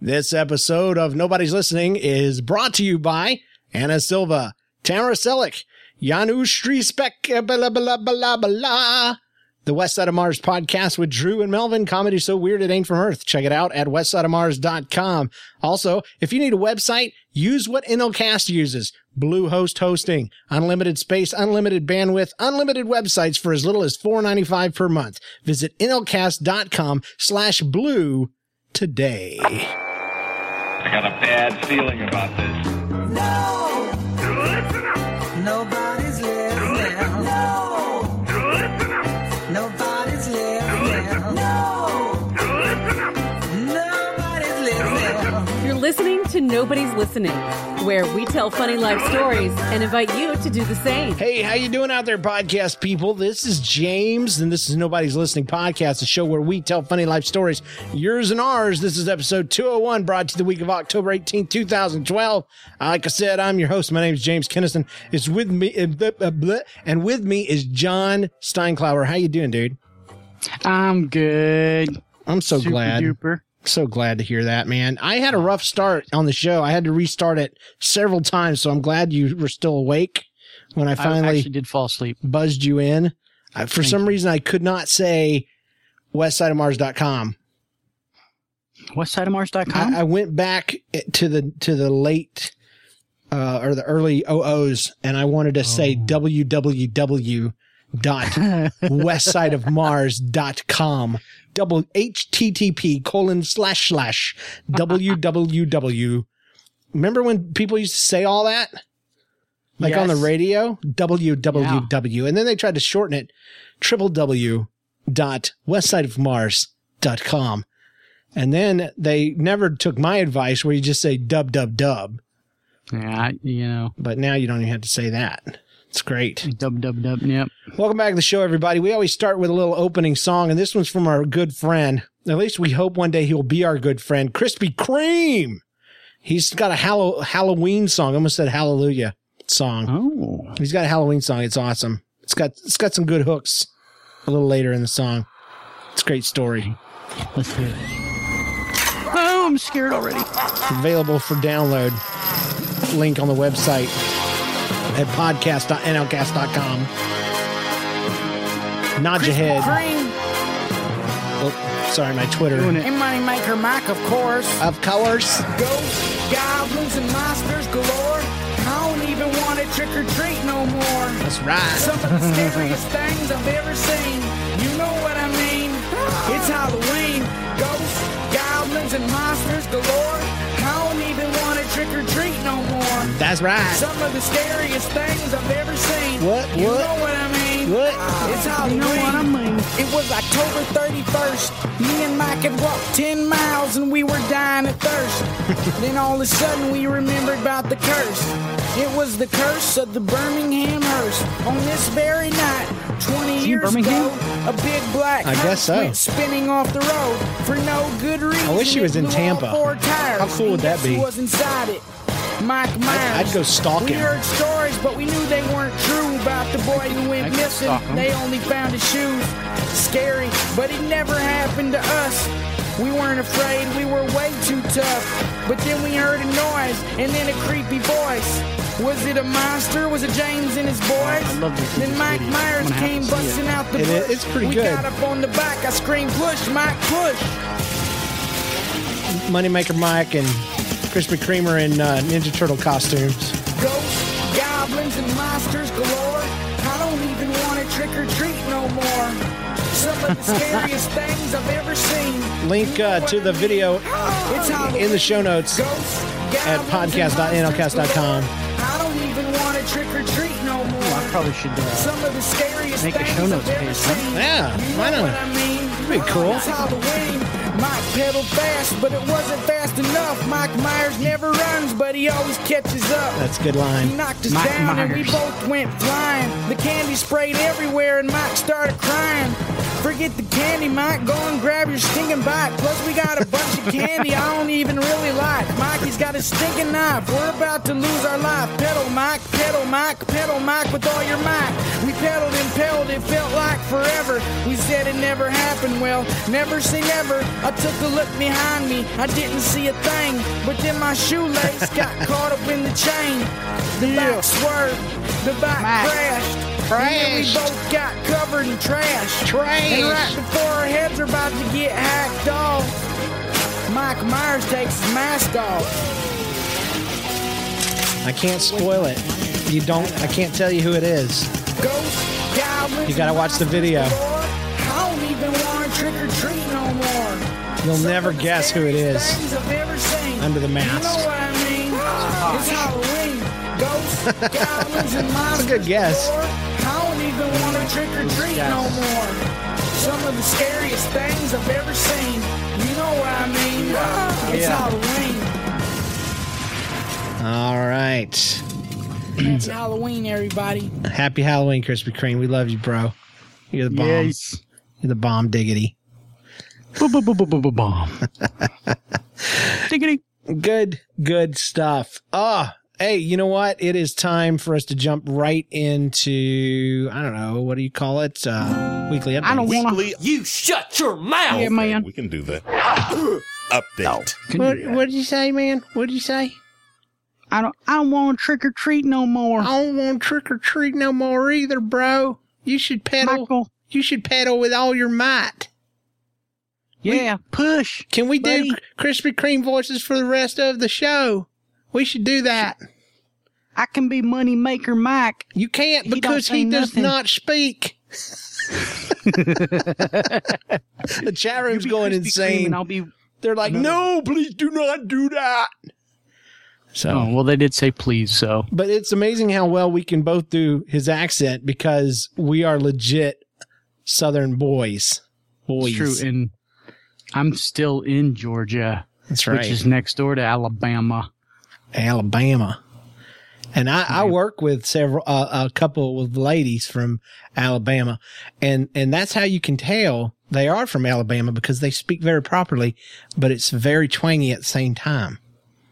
This episode of Nobody's Listening is brought to you by Anna Silva, Tara Selleck, Janusz Strispek, blah, blah, blah, blah, the West Side of Mars podcast with Drew and Melvin. Comedy so weird it ain't from Earth. Check it out at westsideofmars.com. Also, if you need a website, use what InnoCast uses. Bluehost hosting, unlimited space, unlimited bandwidth, unlimited websites for as little as $4.95 per month. Visit InnoCast.com/blue today. I got a bad feeling about this. No! Listen up! Nobody's listening. No! Listen up! Nobody's listening. No! Listen up! Nobody's listening. You're listening to Nobody's Listening, where we tell funny life stories and invite you to do the same. Hey, how you doing out there, podcast people? This is James, and this is Nobody's Listening Podcast, a show where we tell funny life stories, yours and ours. This is episode 201, brought to you the week of October 18th, 2012. Like I said, I'm your host. My name is James Kennison. It's with me, and with me is John Steinclower. How you doing, dude? I'm good. I'm so super glad. Duper. So glad to hear that, man. I had a rough start on the show. I had to restart it several times, so I'm glad you were still awake when I finally I actually did fall asleep. Buzzed you in. For some reason, I could not say westsideofmars.com. Westsideofmars.com? I went back to the late or the early OOs, and I wanted to say www.westsideofmars.com. Double http://www. Remember when people used to say all that? Like yes. On the radio? www. Yeah. And then they tried to shorten it. www.westsideofmars.com. And then they never took my advice where you just say dub. Yeah, you know. But now you don't even have to say that. It's great. Dub. Yep. Welcome back to the show, everybody. We always start with a little opening song, and this one's from our good friend. At least we hope one day he'll be our good friend, Krispy Kreme. He's got a Halloween song. I almost said hallelujah song. Oh. He's got a Halloween song. It's awesome. It's got some good hooks a little later in the song. It's a great story. Let's hear it. Oh, I'm scared already. It's available for download. Link on the website at podcast.nlcast.com. Nod your head. Oh, sorry, my Twitter. And Moneymaker Mike, of course. Of course. Ghosts, goblins, and monsters galore. I don't even want to trick or treat no more. That's right. Some of the scariest things I've ever seen. You know what I mean? It's Halloween. Ghosts, goblins, and monsters galore. I don't even want to trick or treat no more. That's right. Some of the scariest things I've ever seen. What? You know what I mean? What? It's Halloween. You know what I mean? It was October 31st. Me and Mike had walked 10 miles and we were dying of thirst. Then all of a sudden we remembered about the curse. It was the curse of the Birmingham hearse. On this very night, 20 years ago, a big black horse went spinning off the road for no good reason. I wish she was in Tampa. How cool would that be? Was inside it. Mike Myers. I'd go stalking. We heard stories, but we knew they weren't true about the boy who went missing. They only found his shoes. Scary, but it never happened to us. We weren't afraid, we were way too tough. But then we heard a noise, and then a creepy voice. Was it a monster? Was it James and his boys? I love this. Then Mike Myers came busting out the bush. It's pretty good. We got up on the bike, I screamed, push, Mike, push. Moneymaker Mike and Krispy Kreme are in Ninja Turtle costumes. Ghosts, goblins, and monsters galore. I don't even want to trick or treat no more. Some of the scariest things I've ever seen. Link to the video in the show notes at podcast.nlcast.com. I don't even want to trick or treat no more. Well, I probably should some of the scariest make a show notes page. Huh? Yeah, why not? That'd be cool. Mike pedaled fast, but it wasn't fast enough. Mike Myers never runs, but he always catches up. That's a good line. He knocked us down, Mike Myers. And we both went flying. The candy sprayed everywhere, and Mike started crying. Forget the candy, Mike. Go and grab your stinking bite. Plus, we got a bunch of candy I don't even really like. Mikey's got a stinking knife. We're about to lose our life. Pedal, Mike. Pedal, Mike. Pedal, Mike, with all your might. We pedaled and pedaled. It felt like forever. We said it never happened. Well, never say never. I took a look behind me. I didn't see a thing. But then my shoelace got caught up in the chain. The bike swerved. The bike crashed. And we both got covered in trash. And right before our heads are about to get hacked off, Mike Myers takes his mask off. I can't spoil it. I can't tell you who it is. You gotta watch the video. I don't even want to trick or treat no more. You'll never guess who it is. Under the mask. You know what I mean? It's Halloween. Ghosts, goblins, and monsters. That's a good guess. I don't even want to trick or treat no more. Some of the scariest things I've ever seen. You know what I mean? It's Halloween. All right. It's Halloween, everybody. Happy Halloween, Krispy Kreme. We love you, bro. You're the bomb. Yes. You're the bomb, diggity. Bomb. Diggity. Good stuff. Hey, you know what? It is time for us to jump right into, I don't know, what do you call it? Weekly updates. I don't want to. You shut your mouth. Yeah, man. We can do that. Update. No, what did you say, man? What did you say? I don't want to trick or treat no more. I don't want to trick or treat no more either, bro. You should pedal. Michael. You should pedal with all your might. Yeah, push. Can we do Krispy Kreme voices for the rest of the show? We should do that. I can be money maker Mike. You can't because he does not speak. The chat room's going insane. They're like, no, please do not do that. So well, they did say please. So, but it's amazing how well we can both do his accent because we are legit Southern boys. It's true, and I'm still in Georgia. That's right, which is next door to Alabama. And I work with a couple of ladies from Alabama, and that's how you can tell they are from Alabama because they speak very properly, but it's very twangy at the same time.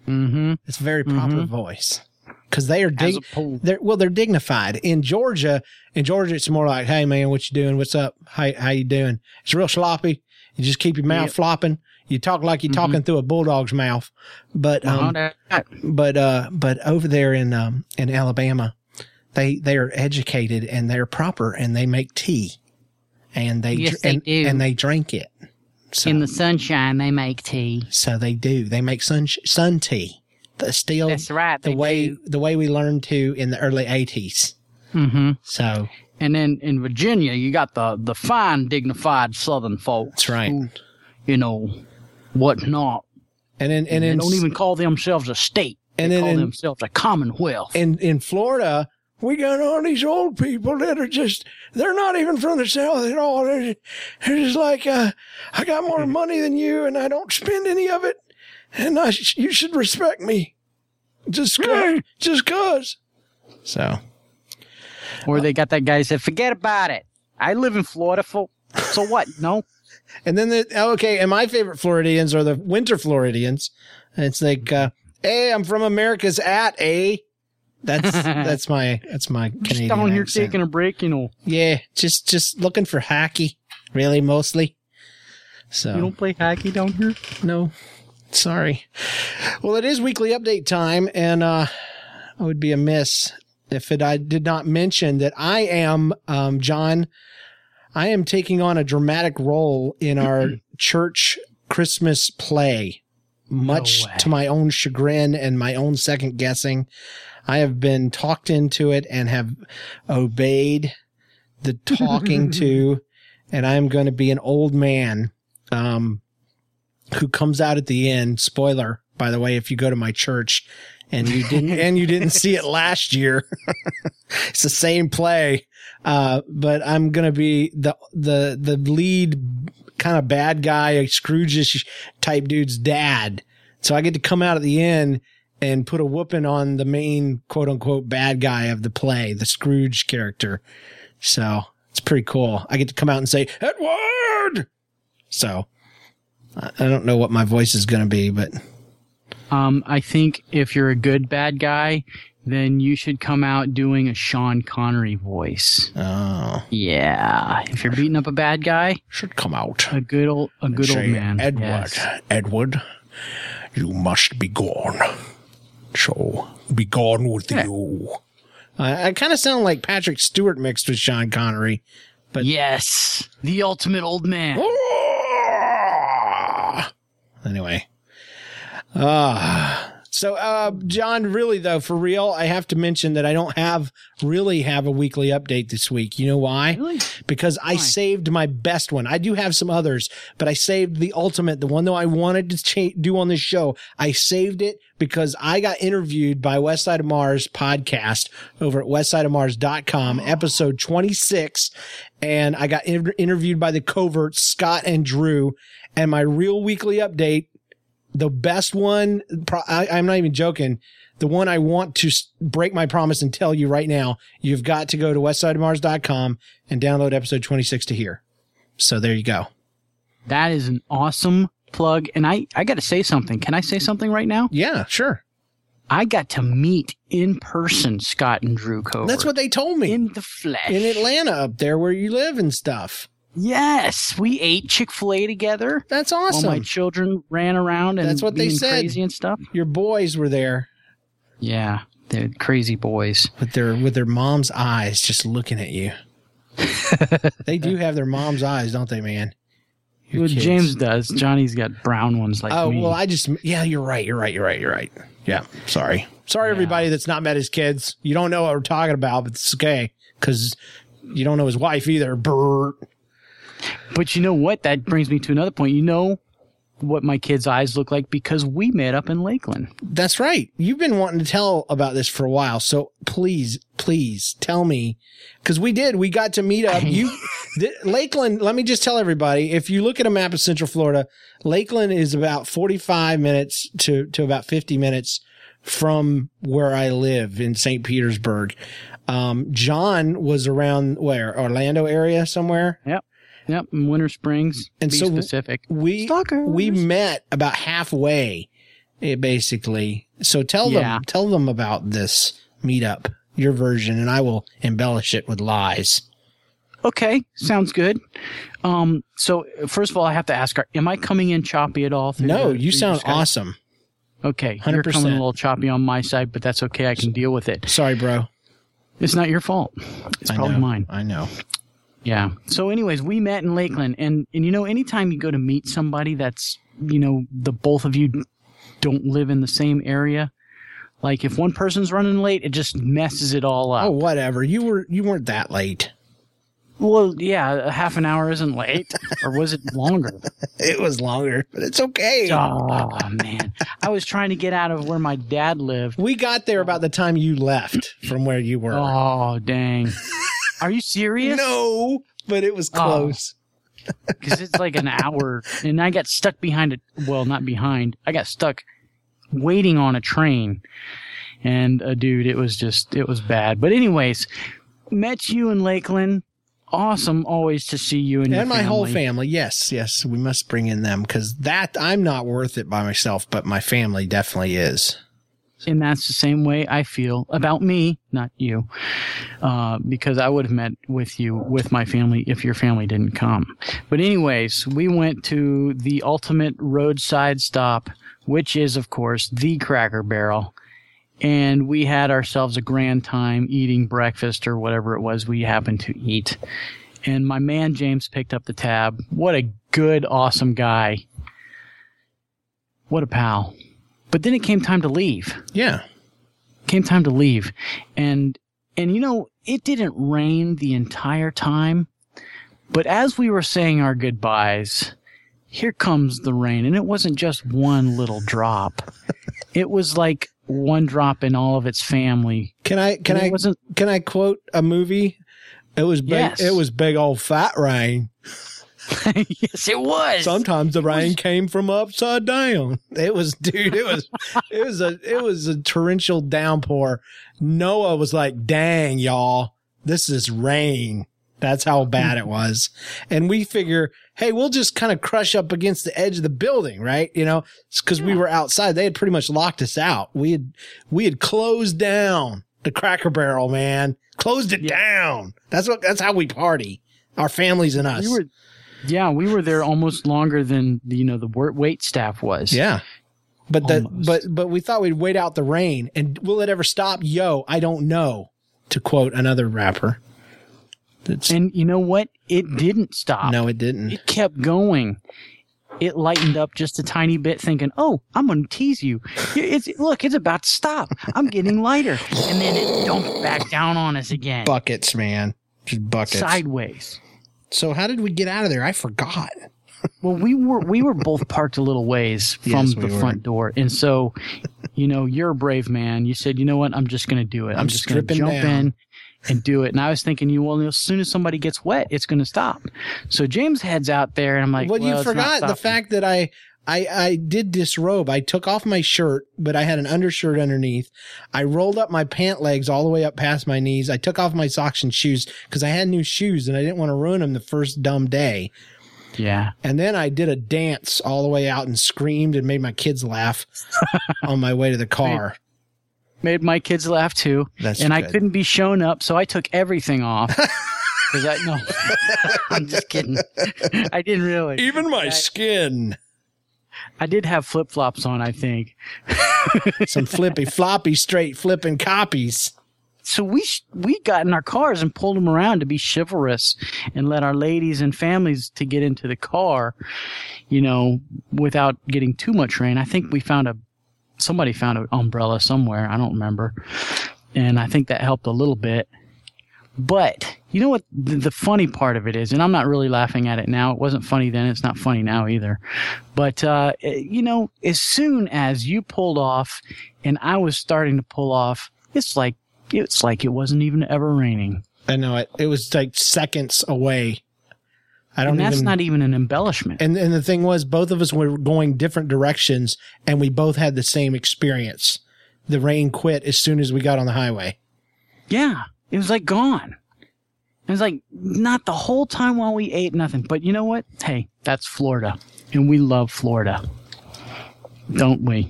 Mm-hmm. It's a very proper voice because they are they're dignified. In Georgia, it's more like, hey man, what you doing? What's up? How you doing? It's real sloppy. You just keep your mouth flopping. You talk like you're talking through a bulldog's mouth, but over there in Alabama, they are educated and they're proper and they make tea, and they drink it. So, in the sunshine, they make tea. So they do. They make sun tea. That's right. The way we learned to in the early 80s. Mm-hmm. So. And then in Virginia, you got the fine, dignified Southern folks. That's right. Who, whatnot. And don't even call themselves a state. They call themselves a commonwealth. And in Florida, we got all these old people that are they're not even from the South at all. They're just like, I got more money than you and I don't spend any of it. And you should respect me. Just cause. So. Or they got that guy who said, forget about it. I live in Florida. So what? No. And then and my favorite Floridians are the winter Floridians. And it's like, hey, I'm from America's that's my Canadian accent. Just down here taking a break, Yeah, just looking for hockey, really mostly. So you don't play hockey down here? No, sorry. Well, it is weekly update time, and I would be amiss if I did not mention that I am John. I am taking on a dramatic role in our church Christmas play, to my own chagrin and my own second guessing. I have been talked into it and have obeyed the talking to, and I'm going to be an old man who comes out at the end. Spoiler, by the way, if you go to my church and you didn't see it last year, it's the same play. But I'm going to be the lead kind of bad guy, Scrooge-ish type dude's dad. So I get to come out at the end and put a whooping on the main quote unquote bad guy of the play, the Scrooge character. So it's pretty cool. I get to come out and say, Edward. So I don't know what my voice is going to be, but. I think if you're a good bad guy, then you should come out doing a Sean Connery voice. Oh. Yeah. If you're beating up a bad guy. Should come out. A good old man. Edward. Yes. Edward, you must be gone. So be gone with you. I kind of sound like Patrick Stewart mixed with Sean Connery. But yes. The ultimate old man. Anyway. So, John, really, though, for real, I have to mention that I don't have a weekly update this week. You know why? Really? Because I saved my best one. I do have some others, but I saved the ultimate, the one that I wanted to do on this show. I saved it because I got interviewed by West Side of Mars podcast over at westsideofmars.com, episode 26. And I got interviewed by the coverts, Scott and Drew, and my real weekly update. The best one, I'm not even joking, the one I want to break my promise and tell you right now, you've got to go to westsideofmars.com and download episode 26 to hear. So there you go. That is an awesome plug. And I got to say something. Can I say something right now? Yeah, sure. I got to meet in person Scott and Drew Covert. That's what they told me. In the flesh. In Atlanta up there where you live and stuff. Yes, we ate Chick-fil-A together. That's awesome. All my children ran around and being crazy and stuff. Your boys were there. Yeah, they're crazy boys with their mom's eyes just looking at you. They do have their mom's eyes, don't they, man? Your well, kids. James does. Johnny's got brown ones like me. Oh, well, You're right. Yeah, sorry. Sorry, everybody that's not met his kids. You don't know what we're talking about, but it's okay because you don't know his wife either. Brrr. But you know what? That brings me to another point. You know what my kids' eyes look like because we met up in Lakeland. That's right. You've been wanting to tell about this for a while. So please tell me. Because we did. We got to meet up. Lakeland, let me just tell everybody, if you look at a map of Central Florida, Lakeland is about 45 minutes to about 50 minutes from where I live in St. Petersburg. John was around where? Orlando area somewhere? Yep, in Winter Springs, and so specific. We met about halfway, basically. So tell them about this meetup, your version, and I will embellish it with lies. Okay, sounds good. So first of all, I have to ask, am I coming in choppy at all? No, you sound awesome. Okay, 100%. You're coming a little choppy on my side, but that's okay. I can deal with it. Sorry, bro. It's not your fault. It's probably mine. I know. Yeah. So anyways, we met in Lakeland and you know, anytime you go to meet somebody that's, you know, the both of you don't live in the same area, like if one person's running late, it just messes it all up. Oh, whatever. You weren't that late. Well, yeah, half an hour isn't late. Or was it longer? It was longer, but it's okay. Oh, man. I was trying to get out of where my dad lived. We got there about the time you left from where you were. Oh, dang. Are you serious? No, but it was close. Because it's like an hour, and I got stuck behind it. Well, not behind. I got stuck waiting on a train. And, dude, it was bad. But anyways, met you in Lakeland. Awesome always to see you and your family. And my whole family. Yes. We must bring in them because I'm not worth it by myself, but my family definitely is. And that's the same way I feel about me, not you, because I would have met with you, with my family, if your family didn't come. But anyways, we went to the ultimate roadside stop, which is, of course, the Cracker Barrel. And we had ourselves a grand time eating breakfast or whatever it was we happened to eat. And my man James picked up the tab. What a good, awesome guy. What a pal. But then it came time to leave. Yeah. Came time to leave. And you know, it didn't rain the entire time. But as we were saying our goodbyes, here comes the rain. And it wasn't just one little drop. It was like one drop in all of its family. Can I quote a movie? It was big old fat rain. Yes, it was. Sometimes the rain came from upside down. It was, dude, it was, it was a torrential downpour. Noah was like, dang, y'all, this is rain. That's how bad it was. And we figure, hey, we'll just kind of crush up against the edge of the building, right? You know, because we were outside. They had pretty much locked us out. We had closed down the Cracker Barrel, man. Closed it down. That's how we party. Our families and us. We were there almost longer than, you know, the wait staff was. Yeah. But we thought we'd wait out the rain. And will it ever stop? Yo, I don't know, to quote another rapper. And you know what? It didn't stop. No, it didn't. It kept going. It lightened up just a tiny bit, thinking, oh, I'm going to tease you. It's about to stop. I'm getting lighter. And then it dumped back down on us again. Buckets, man. Just buckets. Sideways. So how did we get out of there? I forgot. Well, we were both parked a little ways from the front door. And so, you know, you're a brave man. You said, you know what? I'm just going to do it. I'm just going to jump in and do it. And I was thinking, as soon as somebody gets wet, it's going to stop. So James heads out there, and I'm like, well, you forgot the fact that I did disrobe. I took off my shirt, but I had an undershirt underneath. I rolled up my pant legs all the way up past my knees. I took off my socks and shoes because I had new shoes, and I didn't want to ruin them the first dumb day. Yeah. And then I did a dance all the way out and screamed and made my kids laugh on my way to the car. Made my kids laugh too. I couldn't be shown up, so I took everything off. No, I'm just kidding. I didn't really. Even my skin. I did have flip-flops on, I think. Some flippy-floppy, straight flipping copies. So we got in our cars and pulled them around to be chivalrous and let our ladies and families to get into the car, you know, without getting too much rain. I think we found somebody found an umbrella somewhere. I don't remember. And I think that helped a little bit. But you know what the funny part of it is, and I'm not really laughing at it now. It wasn't funny then. It's not funny now either. But, you know, as soon as you pulled off and I was starting to pull off, it's like it wasn't even ever raining. I know. It was like seconds away. That's not even an embellishment. And the thing was, both of us were going different directions, and we both had the same experience. The rain quit as soon as we got on the highway. Yeah. It was like gone. It was like not the whole time while we ate nothing. But you know what? Hey, that's Florida, and we love Florida, don't we?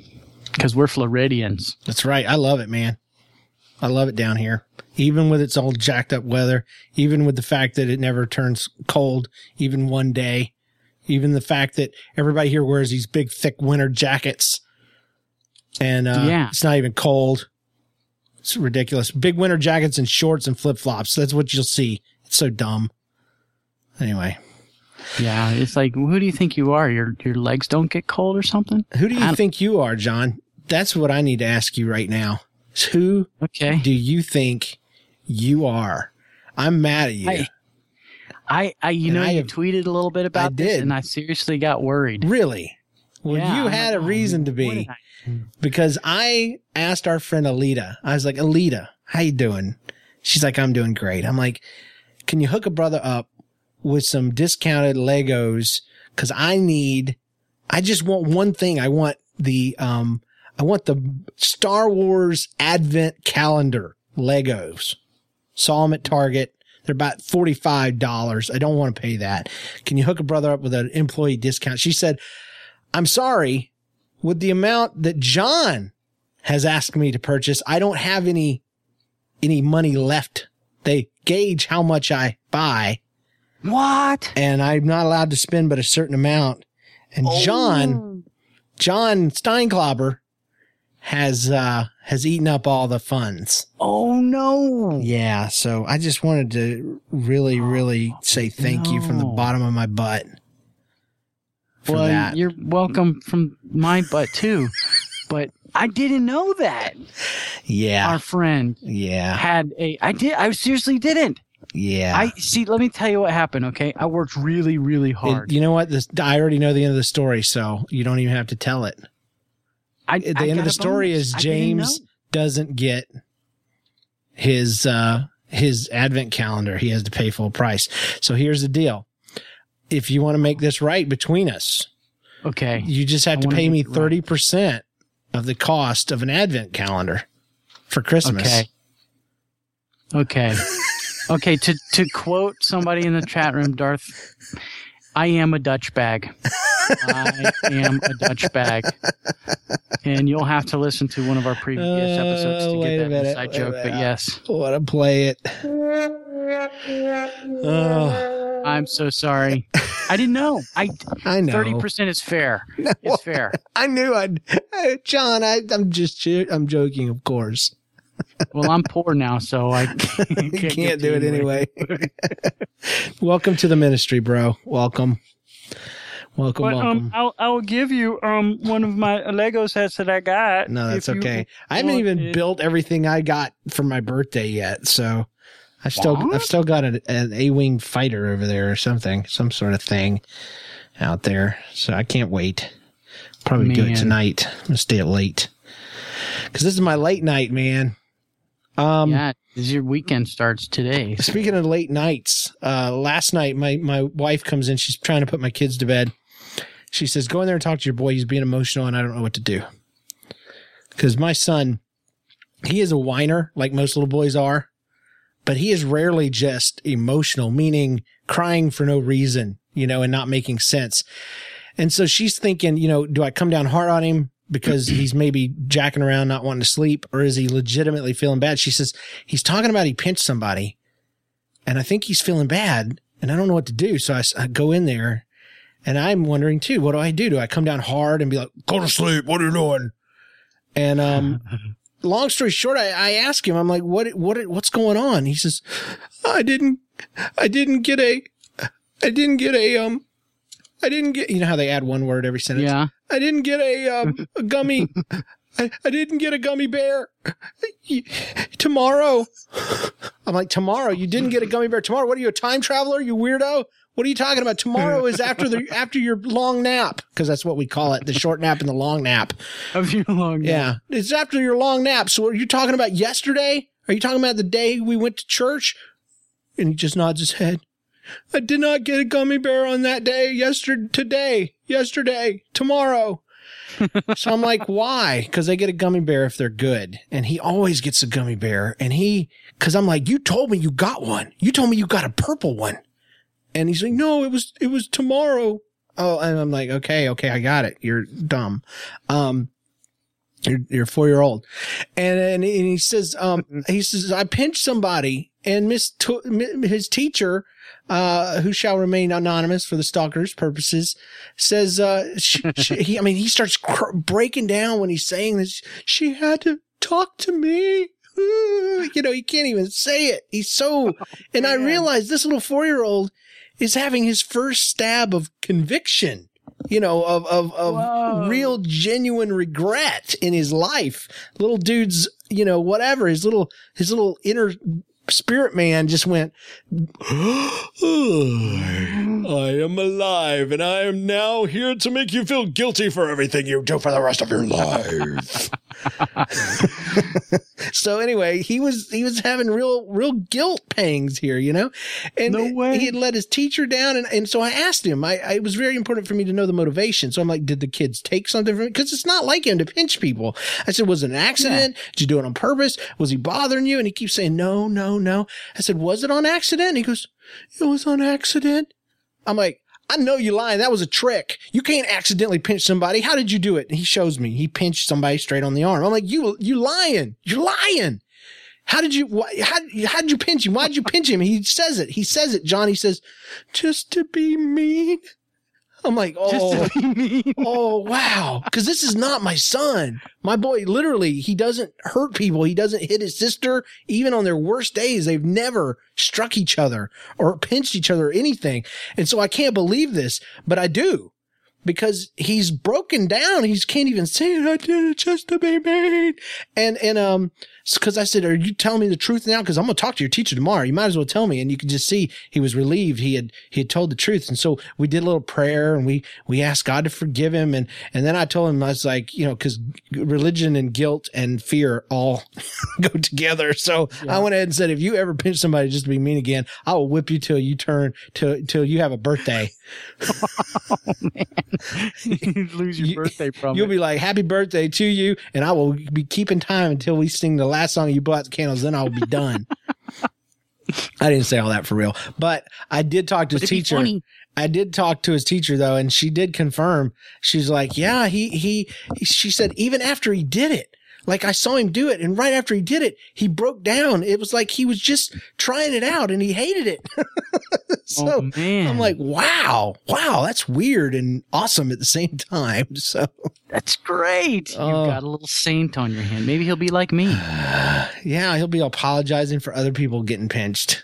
Because we're Floridians. That's right. I love it, man. I love it down here, even with its old jacked up weather, even with the fact that it never turns cold, even one day, even the fact that everybody here wears these big, thick winter jackets, and it's not even cold. It's ridiculous. Big winter jackets and shorts and flip-flops. That's what you'll see. It's so dumb. Anyway. Yeah, it's like, who do you think you are? Your legs don't get cold or something? Who do you think you are, John? That's what I need to ask you right now. Who do you think you are? I'm mad at you. You tweeted a little bit about this, and I seriously got worried. Really? Well, you had a reason to be, because I asked our friend Alita. I was like, Alita, how you doing? She's like, I'm doing great. I'm like, can you hook a brother up with some discounted Legos? Because I just want one thing. I want the Star Wars Advent Calendar Legos. Saw them at Target. They're about $45. I don't want to pay that. Can you hook a brother up with an employee discount? She said, I'm sorry, with the amount that John has asked me to purchase, I don't have any money left. They gauge how much I buy. What? And I'm not allowed to spend but a certain amount. And John Steinclower has eaten up all the funds. Oh no. Yeah, so I just wanted to really, really say thank you from the bottom of my butt. Well, that. You're welcome from my butt too. But I didn't know that. Yeah. Our friend I seriously didn't. Yeah. Let me tell you what happened, okay? I worked really, really hard. You know what? I already know the end of the story, so you don't even have to tell it. At the end of the story is James doesn't get his advent calendar. He has to pay full price. So here's the deal. if you want to make this right between us. Okay. You just have to pay me 30% of the cost of an advent calendar for Christmas. Okay. Okay. To quote somebody in the chat room, Darth, I am a Dutch bag. I am a Dutch bag. And you'll have to listen to one of our previous episodes to get that inside joke, but yes. I want to play it. Oh. I'm so sorry. I didn't know. I know. 30% is fair. No, it's fair. I knew John, I'm joking, of course. Well, I'm poor now, so I can't do it anyway. Welcome to the ministry, bro. Welcome. But, welcome. I'll give you one of my Lego sets that I got. No, that's okay. I haven't even built everything I got for my birthday yet, so I've still got an A-wing fighter over there or something, some sort of thing out there. So I can't wait. Probably do it tonight. I'm gonna stay up late because this is my late night, man. Yeah, your weekend starts today. Speaking of late nights, last night my wife comes in. She's trying to put my kids to bed. She says, "Go in there and talk to your boy. He's being emotional, and I don't know what to do." Because my son, he is a whiner, like most little boys are, but he is rarely just emotional, meaning crying for no reason, and not making sense. And so she's thinking, do I come down hard on him? Because he's maybe jacking around, not wanting to sleep, or is he legitimately feeling bad? She says, he's talking about he pinched somebody, and I think he's feeling bad, and I don't know what to do. So I go in there, and I'm wondering, too, what do I do? Do I come down hard and be like, go to sleep, what are you doing? And long story short, I ask him, I'm like, what's going on? He says, I didn't get how they add one word every sentence. Yeah. I didn't get a gummy. I didn't get a gummy bear tomorrow. I'm like, tomorrow? You didn't get a gummy bear tomorrow? What are you, a time traveler? You weirdo? What are you talking about? Tomorrow is after your long nap, because that's what we call it, the short nap and the long nap. Of your long nap. Yeah. It's after your long nap. So are you talking about yesterday? Are you talking about the day we went to church? And he just nods his head. I did not get a gummy bear on that day, yesterday, tomorrow. So I'm like, why? Because they get a gummy bear if they're good. And he always gets a gummy bear. And because I'm like, you told me you got one. You told me you got a purple one. And he's like, no, it was tomorrow. Oh, and I'm like, okay, I got it. You're dumb. You're 4-year-old. And he says, I pinched somebody, and his teacher, who shall remain anonymous for the stalker's purposes, says, he starts breaking down when he's saying this. She had to talk to me. He can't even say it. He's so, and I realize this little 4-year-old is having his first stab of conviction, of real genuine regret in his life. Little dude's, whatever, his little inner spirit man just went, I am alive, and I am now here to make you feel guilty for everything you do for the rest of your life. So anyway, he was having real guilt pangs here, and no way. He had let his teacher down. And so I asked him, it was very important for me to know the motivation. So I'm like, did the kids take something from it? Because it's not like him to pinch people. I said, was it an accident? Yeah. Did you do it on purpose? Was he bothering you? And he keeps saying, no. I said, was it on accident? And he goes, it was on accident. I'm like, I know you're lying. That was a trick. You can't accidentally pinch somebody. How did you do it? And he shows me. He pinched somebody straight on the arm. I'm like, you lying. You're lying. How did you pinch him? Why did you pinch him? He says it. John, he says, just to be mean. I'm like, oh, wow. Because this is not my son. My boy, literally, he doesn't hurt people. He doesn't hit his sister. Even on their worst days, they've never struck each other or pinched each other or anything. And so I can't believe this, but I do, because he's broken down. He can't even say it. I did it just to be mean. And because I said, are you telling me the truth now? Because I'm going to talk to your teacher tomorrow. You might as well tell me. And you could just see he was relieved. He had told the truth. And so we did a little prayer, and we asked God to forgive him. And then I told him, I was like, because religion and guilt and fear all go together. So yeah. I went ahead and said, if you ever pinch somebody just to be mean again, I will whip you till you have a birthday. Oh, man. You'd lose your birthday from You'll be like, happy birthday to you, and I will be keeping time until we sing the last song you blow out the candles, then I'll be done. I didn't say all that for real, but I did talk to his teacher. I did talk to his teacher, though, and she did confirm. She's like, yeah, she said, even after he did it, like I saw him do it, and right after he did it, he broke down. It was like he was just trying it out, and he hated it. So I'm like, wow, that's weird and awesome at the same time. So that's great. You've got a little saint on your hand. Maybe he'll be like me. Yeah, he'll be apologizing for other people getting pinched.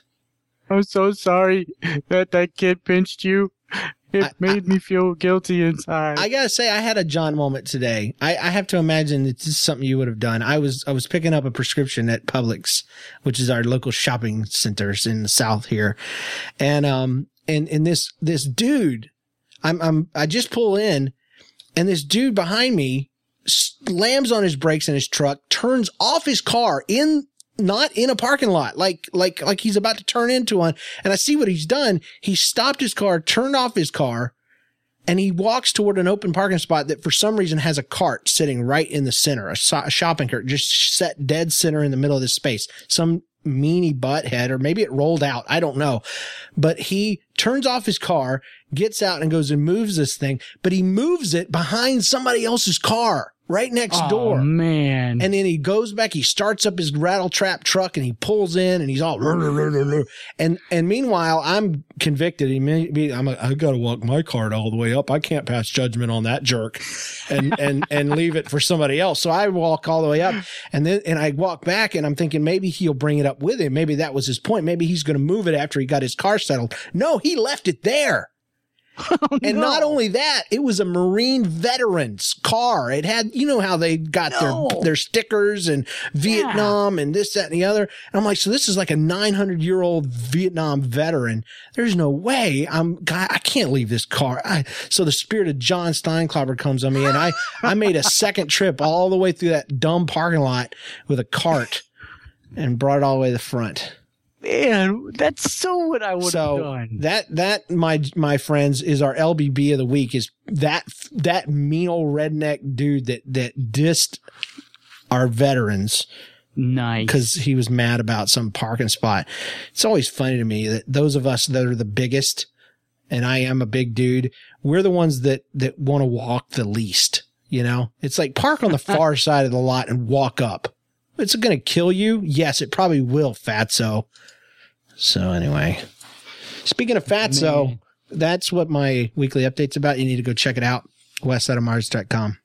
I'm so sorry that kid pinched you. It made me feel guilty inside. I gotta say, I had a John moment today. I have to imagine that this is something you would have done. I was picking up a prescription at Publix, which is our local shopping centers in the South here, and this dude, I just pull in, and this dude behind me slams on his brakes in his truck, turns off his car in. Not in a parking lot, like he's about to turn into one. And I see what he's done. He stopped his car, turned off his car, and he walks toward an open parking spot that for some reason has a cart sitting right in the center, a shopping cart just set dead center in the middle of this space. Some meanie butthead, or maybe it rolled out. I don't know. But he turns off his car, gets out, and goes and moves this thing. But he moves it behind somebody else's car. Right next door. Oh, man. And then he goes back, he starts up his rattle trap truck, and he pulls in, and he's all, and meanwhile, I'm convicted. I'm like, I got to walk my cart all the way up. I can't pass judgment on that jerk and leave it for somebody else. So I walk all the way up, and I walk back, and I'm thinking maybe he'll bring it up with him. Maybe that was his point. Maybe he's going to move it after he got his car settled. No, he left it there. Oh, and not only that, it was a Marine veteran's car. It had, you know how they got their stickers and Vietnam and this, that, and the other. And I'm like, so this is like a 900-year-old Vietnam veteran. There's no way I can't leave this car. So the spirit of John Steinclower comes on me, and I made a second trip all the way through that dumb parking lot with a cart and brought it all the way to the front. Man, that's so what I would have done. That my friends is our LBB of the week, is that mean old redneck dude that dissed our veterans. Nice. Because he was mad about some parking spot. It's always funny to me that those of us that are the biggest, and I am a big dude, we're the ones that want to walk the least. You know, it's like park on the far side of the lot and walk up. It's going to kill you. Yes, it probably will, fatso. So anyway, speaking of fatso, man, that's what my weekly update's about. You need to go check it out, westsideofmars.com.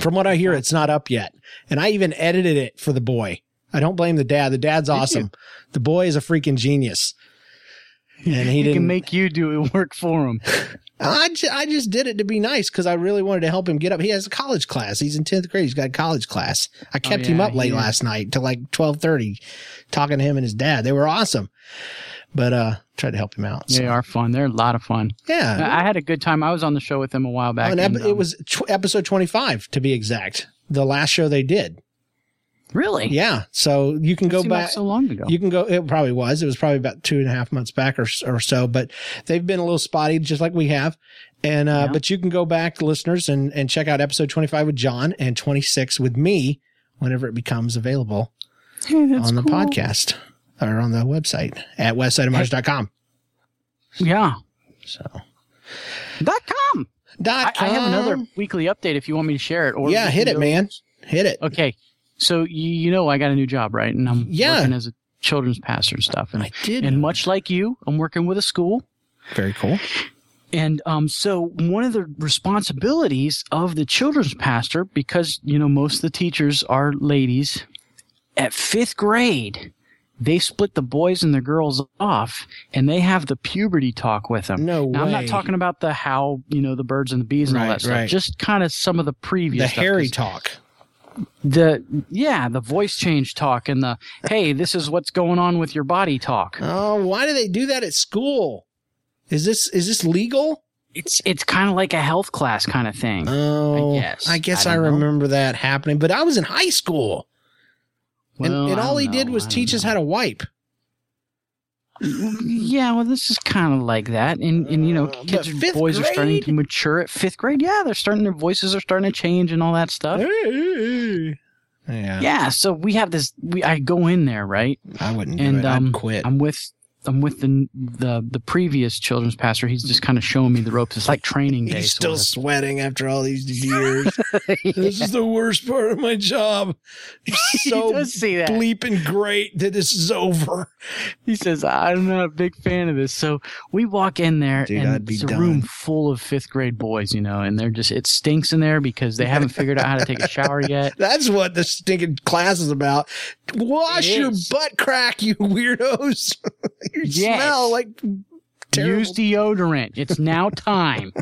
From what I hear, it's not up yet. And I even edited it for the boy. I don't blame the dad. The dad's awesome. The boy is a freaking genius. And he can make you do it work for him. I just did it to be nice because I really wanted to help him get up. He has a college class. He's in 10th grade. He's got a college class. I kept him up late last night till like 12:30 talking to him and his dad. They were awesome. But tried to help him out. So. They are fun. They're a lot of fun. Yeah. I had a good time. I was on the show with him a while back. It was episode 25 to be exact. The last show they did. Really? Yeah. So you can go back. Like so long ago. You can go. It probably was. It was probably about 2.5 months back or so. But they've been a little spotty, just like we have. And but you can go back, listeners, and check out episode 25 with John and 26 with me, whenever it becomes available on the podcast or on the website at westsideofmars.com. Yeah. So. .com. I have another weekly update if you want me to share it. Or yeah, hit it, man. Hit it. Okay. So, you know, I got a new job, right? And I'm working as a children's pastor and stuff. And I did. And much like you, I'm working with a school. Very cool. And so one of the responsibilities of the children's pastor, because, you know, most of the teachers are ladies, at 5th grade, they split the boys and the girls off, and they have the puberty talk with them. No way. Now, I'm not talking about the how, you know, the birds and the bees and all that stuff. Right. Just kind of some of the previous stuff. The hairy talk. The voice change talk and the, hey, this is what's going on with your body talk. Oh, why do they do that at school? Is this legal? It's kind of like a health class kind of thing. Oh, I guess I remember that happening, but I was in high school. Well, and all he did was teach us how to wipe. Yeah, well, this is kind of like that. And you know, kids and boys are starting to mature at 5th grade. Yeah, they're starting, their voices are starting to change and all that stuff. Yeah. Yeah, so we have this, I go in there, right? I wouldn't do it. I'd quit. I'm with the previous children's pastor. He's just kind of showing me the ropes. It's like training day. He's still sweating after all these years. Yeah. This is the worst part of my job. I'm so bleeping great that this is over. He says, I'm not a big fan of this. So we walk in there, dude, and it's a room full of 5th grade boys, you know, and they're just, it stinks in there because they haven't figured out how to take a shower yet. That's what the stinking class is about. Wash your butt crack, you weirdos. You smell like terrible. Use deodorant. It's now time.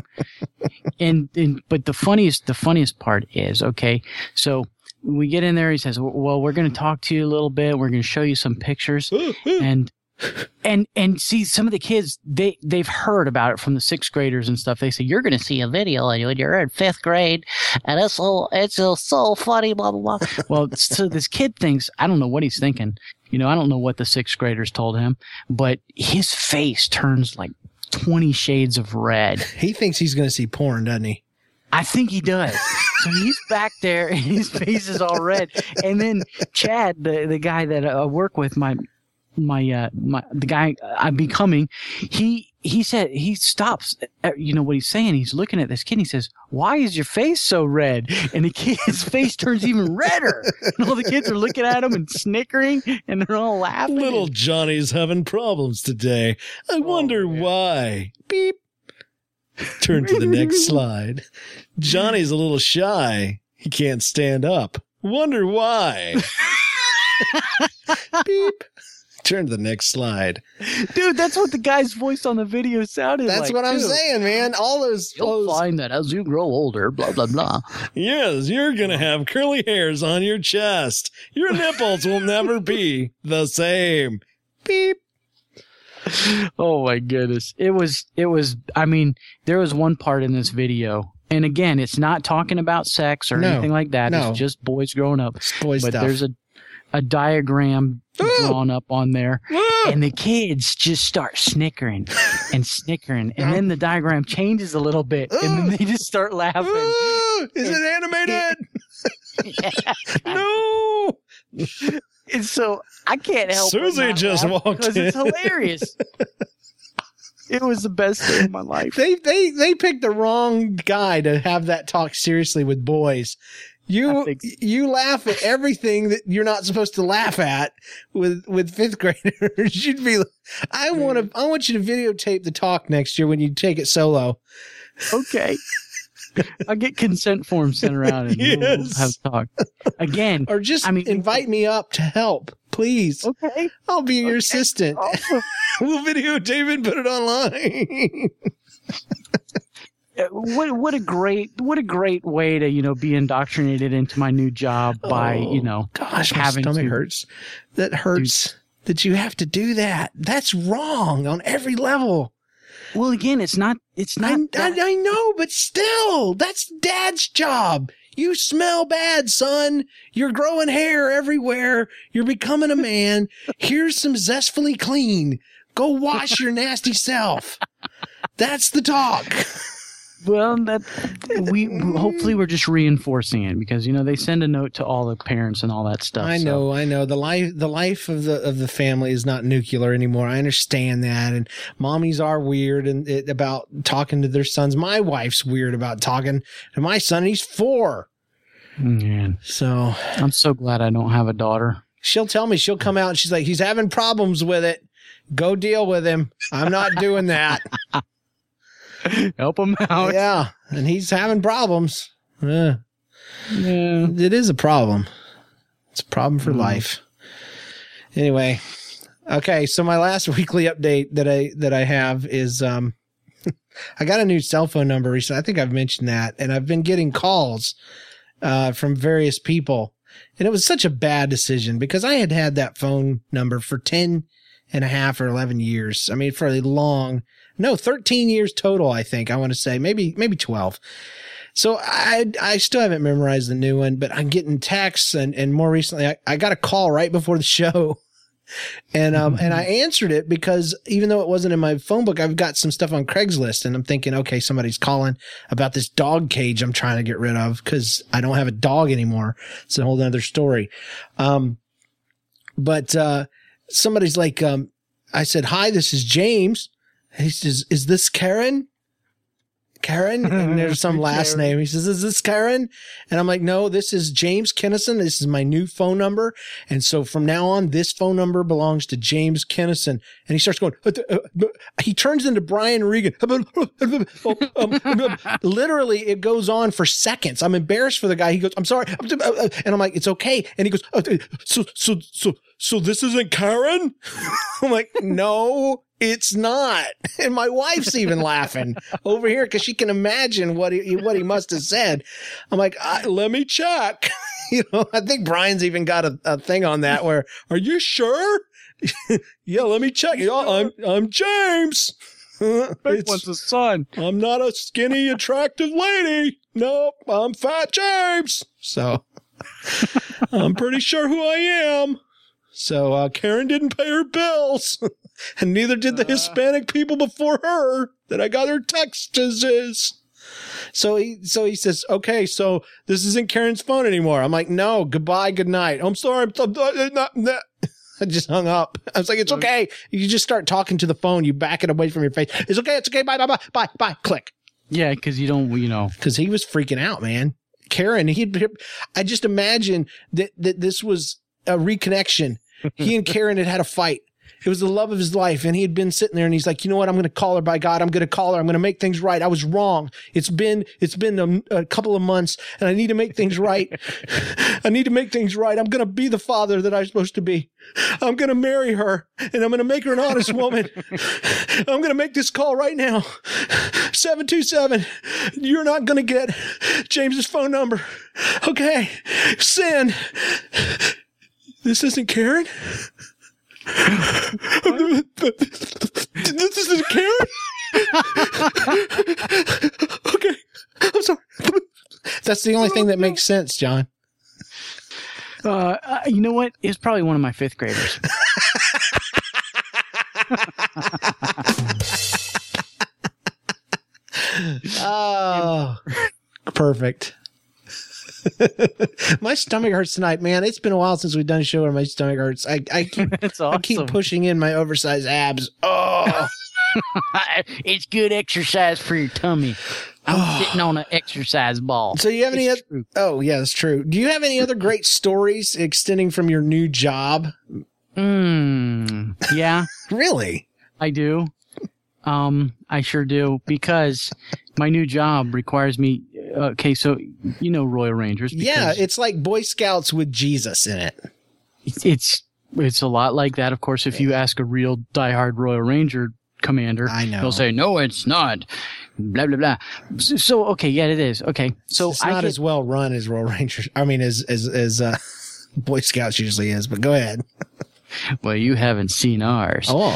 But the funniest part is, okay, so we get in there. He says, well, we're going to talk to you a little bit. We're going to show you some pictures. And see, some of the kids, they've heard about it from the 6th graders and stuff. They say, you're going to see a video when you're in 5th grade, and it's all so funny, blah, blah, blah. Well, so this kid thinks, I don't know what he's thinking. You know, I don't know what the 6th graders told him, but his face turns like 20 shades of red. He thinks he's going to see porn, doesn't he? I think he does. So he's back there, and his face is all red. And then Chad, the guy that I work with, the guy I'm becoming, he said, he stops, you know what he's saying, he's looking at this kid and he says, why is your face so red? And the kid's face turns even redder, and all the kids are looking at him and snickering, and they're all laughing. Little Johnny's having problems today. I wonder why. Beep. Turn to the next slide. Johnny's a little shy. He can't stand up. Wonder why. Beep. Turn to the next slide. Dude, that's what the guy's voice on the video sounded like. That's what I'm saying, man. All those... You'll find that as you grow older, blah, blah, blah. Yes, you're going to have curly hairs on your chest. Your nipples will never be the same. Beep. Oh, my goodness. It was, I mean, there was one part in this video, and again, it's not talking about sex or anything like that. No. It's just boys growing up. It's boy stuff. But there's a diagram drawn up on there, and the kids just start snickering and snickering, and then the diagram changes a little bit, and then they just start laughing. Is it animated? No. And so I can't help it. Susie just walked in because it's hilarious. It was the best thing in my life. They picked the wrong guy to have that talk seriously with boys. You laugh at everything that you're not supposed to laugh at with 5th graders. You'd be like, I want you to videotape the talk next year when you take it solo. Okay. I'll get consent forms sent around and we'll have a talk. Again. Or just invite me up to help, please. Okay. I'll be your assistant. Awesome. We'll videotape and put it online. What a great way to, you know, be indoctrinated into my new job by, you know, gosh, having my stomach hurts. That hurts that you have to do that. That's wrong on every level. Well, again, it's not. I know, but still, that's Dad's job. You smell bad, son. You're growing hair everywhere. You're becoming a man. Here's some zestfully clean. Go wash your nasty self. That's the talk. Well, that we hopefully we're just reinforcing it because, you know, they send a note to all the parents and all that stuff. I know. The life of the family is not nuclear anymore. I understand that. And mommies are weird about talking to their sons. My wife's weird about talking to my son. He's 4. Man. So I'm so glad I don't have a daughter. She'll tell me. She'll come out and she's like, he's having problems with it. Go deal with him. I'm not doing that. Help him out. Yeah, and he's having problems. Yeah. It is a problem. It's a problem for life. Anyway, okay. So my last weekly update that I have is I got a new cell phone number recently. I think I've mentioned that, and I've been getting calls from various people, and it was such a bad decision because I had that phone number for 10.5 or 11 years. I mean, for a long. No, 13 years total, I think. I want to say maybe 12. So I still haven't memorized the new one, but I'm getting texts. And more recently, I got a call right before the show And I answered it because even though it wasn't in my phone book, I've got some stuff on Craigslist and I'm thinking, okay, somebody's calling about this dog cage I'm trying to get rid of because I don't have a dog anymore. It's a whole other story. But somebody's like, I said, hi, this is James. And he says, is this Karen? Karen? And there's some last name. He says, is this Karen? And I'm like, no, this is James Kennison. This is my new phone number. And so from now on, this phone number belongs to James Kennison. And he starts going, he turns into Brian Regan. Literally, it goes on for seconds. I'm embarrassed for the guy. He goes, I'm sorry. And I'm like, it's okay. And he goes, so this isn't Karen? I'm like, no. It's not. And my wife's even laughing over here because she can imagine what he must have said. I'm like, let me check. I think Brian's even got a thing on that where, are you sure? Yeah, let me check. I'm James. It's a son. I'm not a skinny, attractive lady. Nope, I'm Fat James. So I'm pretty sure who I am. So Karen didn't pay her bills. And neither did the Hispanic people before her that I got her texts. So he says, okay, so this isn't Karen's phone anymore. I'm like, no, goodbye, good night. I'm sorry. I just hung up. I was like, it's okay. You just start talking to the phone. You back it away from your face. It's okay. It's okay. Bye, bye, bye, bye, bye. Click. Yeah, because you don't, Because he was freaking out, man. Karen, I just imagine that this was a reconnection. He and Karen had a fight. It was the love of his life, and he had been sitting there, and he's like, you know what? I'm going to call her. By God, I'm going to call her. I'm going to make things right. I was wrong. It's been a couple of months, and I need to make things right. I need to make things right. I'm going to be the father that I'm supposed to be. I'm going to marry her, and I'm going to make her an honest woman. I'm going to make this call right now. 727. You're not going to get James's phone number. Okay. Send. This isn't Karen? This is Karen? Okay. I'm sorry. That's the only thing that makes sense, John. You know what? It's probably one of my fifth graders. Oh, perfect. My stomach hurts tonight, man. It's been a while since we've done a show where my stomach hurts. I keep pushing in my oversized abs. Oh, it's good exercise for your tummy. I'm sitting on an exercise ball. So you have any? Oh, yeah, that's true. Do you have any other great stories extending from your new job? Yeah. Really? I do. I sure do, because my new job requires me. Okay, so you know Royal Rangers. Yeah, it's like Boy Scouts with Jesus in it. It's a lot like that. Of course, if you ask a real diehard Royal Ranger commander, they'll say, no, it's not. Blah, blah, blah. So, okay, yeah, it is. Okay, so it's not as well run as Royal Rangers. I mean, as Boy Scouts usually is, but go ahead. Well, you haven't seen ours. Oh,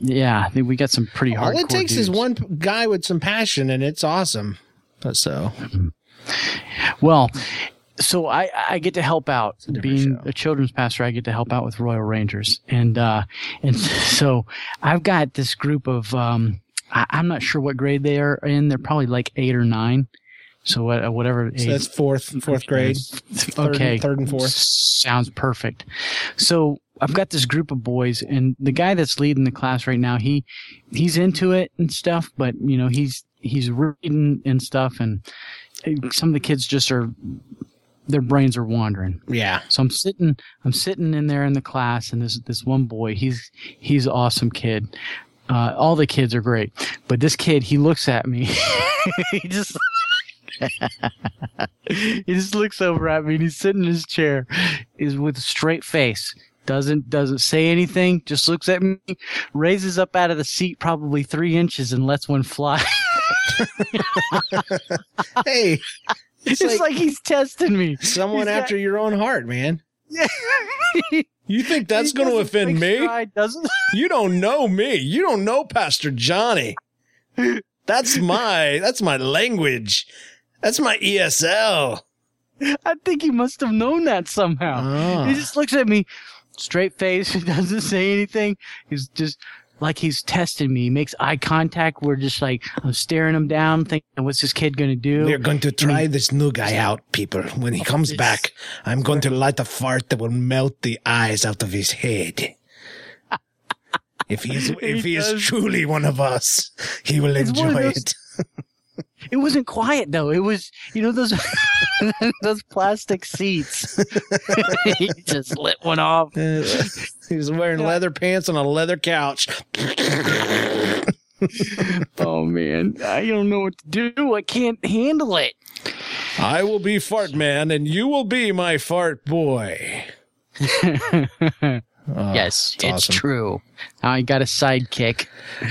yeah, we got some pretty hardcore. All it takes is one guy with some passion, and it's awesome. So, well, so I get to help out. Being a children's pastor, I get to help out with Royal Rangers, and so I've got this group of I'm not sure what grade they are in. They're probably like 8 or 9. So whatever. So that's fourth grade. Okay, third and fourth. Sounds perfect. So I've got this group of boys, and the guy that's leading the class right now, he's into it and stuff, but he's reading and stuff, and some of the kids just their brains are wandering. Yeah. So I'm sitting in there in the class, and this one boy, he's an awesome kid. All the kids are great, but this kid, he looks at me. He just looks over at me, and he's sitting in his chair, is with a straight face. Doesn't say anything. Just looks at me, raises up out of the seat probably 3 inches, and lets one fly. Hey, it's like he's testing me. Someone after your own heart, man. Yeah. You think that's going to offend me? You don't know me. You don't know Pastor Johnny. That's my language. That's my ESL. I think he must have known that somehow. He just looks at me. straight face. He doesn't say anything. He's just like he's testing me. He makes eye contact. We're just like, I'm staring him down, thinking, what's this kid going to do? We're going to try this new guy out, people. When he comes back, I'm going to light a fart that will melt the eyes out of his head. If he is truly one of us, he will enjoy it. It wasn't quiet though. It was, you know, those those plastic seats. He just lit one off. He was wearing leather pants on a leather couch. Oh man, I don't know what to do. I can't handle it. I will be fart man, and you will be my fart boy. Oh, yes, it's awesome. True. Now I got a sidekick. I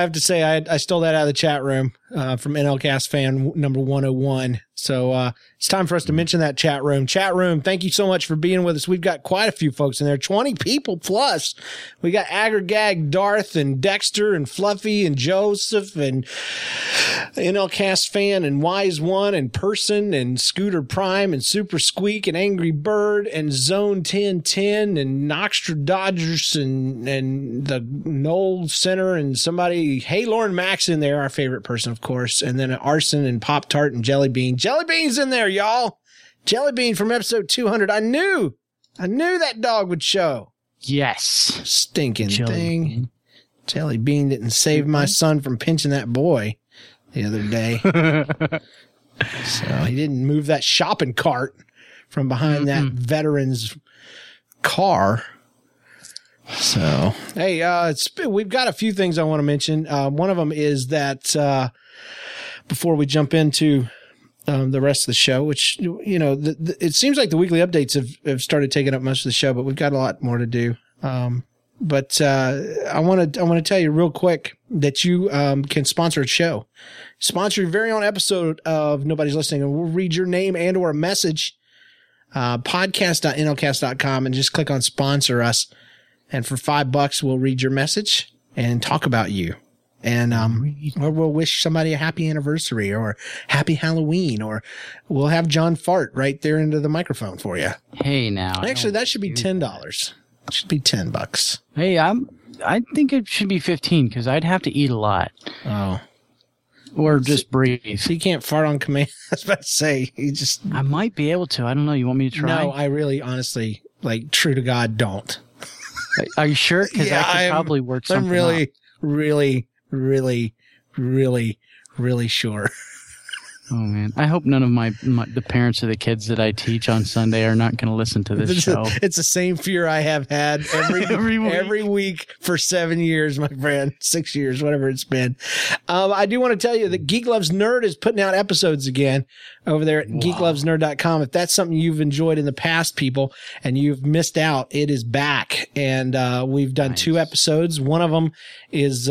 have to say, I stole that out of the chat room from NLCast fan number 101. So it's time for us to mention that chat room. Chat room, thank you so much for being with us. We've got quite a few folks in there, 20 people plus. We got Aggregag, Darth, and Dexter, and Fluffy, and Joseph, and NLCast fan, and Wise One, and Person, and Scooter Prime, and Super Squeak, and Angry Bird, and Zone 1010, and Noxtra Dodgers, and the Knoll Center, and somebody, hey, Lauren Max in there, our favorite person, of course, and then Arson, and Pop-Tart, and Jelly Bean. Jelly Bean's in there, y'all. Jelly Bean from episode 200. I knew that dog would show. Yes. Stinking Jelly thing. Bean. Jelly Bean didn't save my son from pinching that boy the other day. So he didn't move that shopping cart from behind that veteran's car. So, hey, we've got a few things I want to mention. One of them is that before we jump into the rest of the show, which, you know, it seems like the weekly updates have started taking up most of the show, but we've got a lot more to do. But I want to tell you real quick that you can sponsor a show. Sponsor your very own episode of Nobody's Listening, and we'll read your name and or a message, podcast.nlcast.com, and just click on sponsor us. And for $5, we'll read your message and talk about you. And, or we'll wish somebody a happy anniversary or happy Halloween, or we'll have John fart right there into the microphone for you. Hey, now. Actually, that should be $10. It should be $10. Hey, I think it should be 15 because I'd have to eat a lot. Oh. Or just breathe. So you can't fart on command. I was about to say, I might be able to. I don't know. You want me to try? No, I really, honestly, like, true to God, don't. Are you sure? Because I could probably work something out. I'm really sure. Oh man, I hope none of the parents of the kids that I teach on Sunday are not going to listen to this show. It's the same fear I have had every week for 7 years, my friend, 6 years, whatever it's been. I do want to tell you that Geek Loves Nerd is putting out episodes again over there at geeklovesnerd.com. If that's something you've enjoyed in the past, people, and you've missed out, it is back. And we've done two episodes. One of them is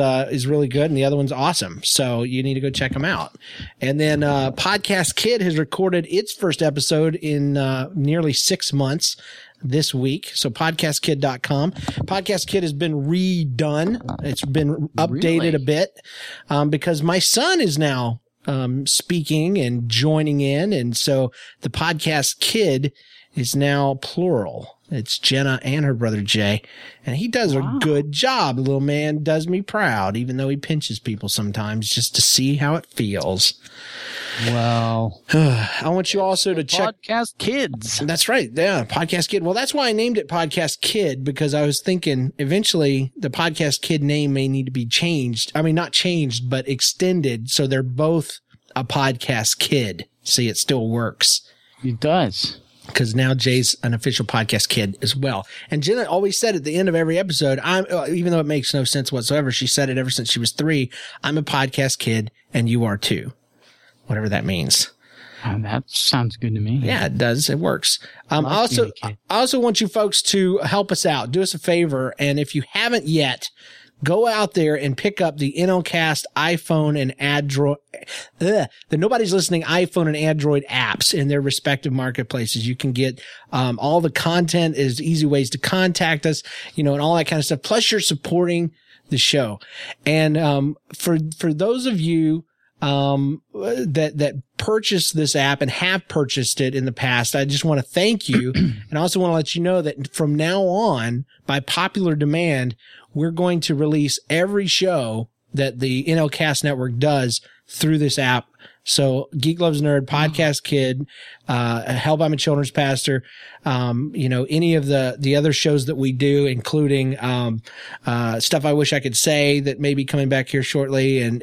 really good, and the other one's awesome. So you need to go check them out. And then Podcast Kid has recorded its first episode in nearly 6 months this week. So podcastkid.com. Podcast Kid has been redone. It's been updated a bit because my son is now speaking and joining in. And so the Podcast Kid is now plural. It's Jenna and her brother Jay. And he does a good job. Little man does me proud, even though he pinches people sometimes just to see how it feels. Well, I want you also to check Podcast Kids. That's right. Yeah. Podcast Kid. Well, that's why I named it Podcast Kid, because I was thinking eventually the Podcast Kid name may need to be changed. I mean, not changed, but extended. So they're both a Podcast Kid. See, it still works. It does. Because now Jay's an official Podcast Kid as well. And Jenna always said at the end of every episode, even though it makes no sense whatsoever, she said it ever since she was 3, I'm a Podcast Kid and you are too. Whatever that means. That sounds good to me. Yeah, it does. It works. I also want you folks to help us out. Do us a favor. And if you haven't yet, go out there and pick up the InnoCast iPhone and Android. The Nobody's Listening iPhone and Android apps in their respective marketplaces. You can get all the content, is easy ways to contact us, you know, and all that kind of stuff. Plus, you're supporting the show. And for those of you that purchased this app and have purchased it in the past, I just want to thank you. And I also want to let you know that from now on, by popular demand, we're going to release every show that the NLCast network does through this app. So Geek Loves Nerd, Podcast Kid, Hell by My Children's Pastor, any of the other shows that we do, including Stuff I Wish I Could Say that may be coming back here shortly, and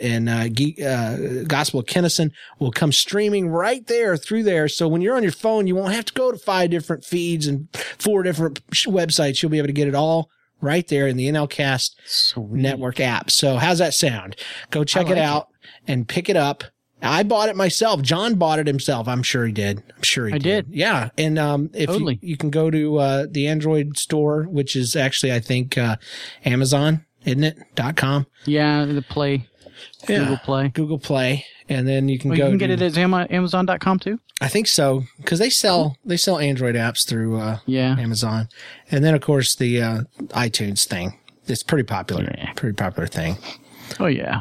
Gospel of Kennison will come streaming right there through there. So when you're on your phone, you won't have to go to 5 different feeds and 4 different websites. You'll be able to get it all right there in the NLCast network app. So how's that sound? Go check it out and pick it up. I bought it myself. John bought it himself. I'm sure he did. I did. Yeah. And if you can go to the Android store, which is actually, I think, Amazon, isn't it? .com. Yeah, the Play. Yeah. Google Play. And then you can go. You can get it as Amazon.com too? I think so, because they sell Android apps through Amazon. And then, of course, the iTunes thing. It's pretty popular. Yeah. Pretty popular thing. Oh, yeah.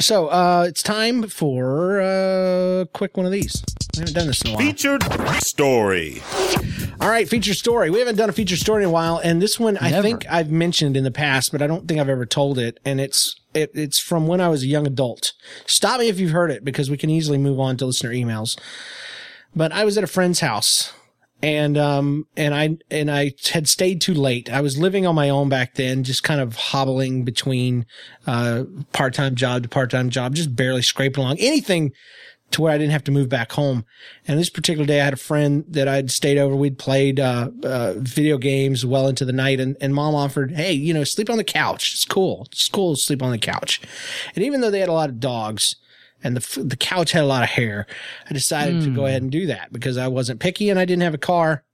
So, it's time for a quick one of these. I haven't done this in a while. Featured story. All right, featured story. We haven't done a featured story in a while, and this one I think I've mentioned in the past, but I don't think I've ever told it, and it's from when I was a young adult. Stop me if you've heard it, because we can easily move on to listener emails. But I was at a friend's house, and I had stayed too late. I was living on my own back then, just kind of hobbling between part-time job to part-time job, just barely scraping along. Anything to where I didn't have to move back home. And this particular day, I had a friend that I'd stayed over. We'd played video games well into the night, and Mom offered, hey, sleep on the couch. It's cool to sleep on the couch. And even though they had a lot of dogs, and the couch had a lot of hair, I decided to go ahead and do that because I wasn't picky and I didn't have a car.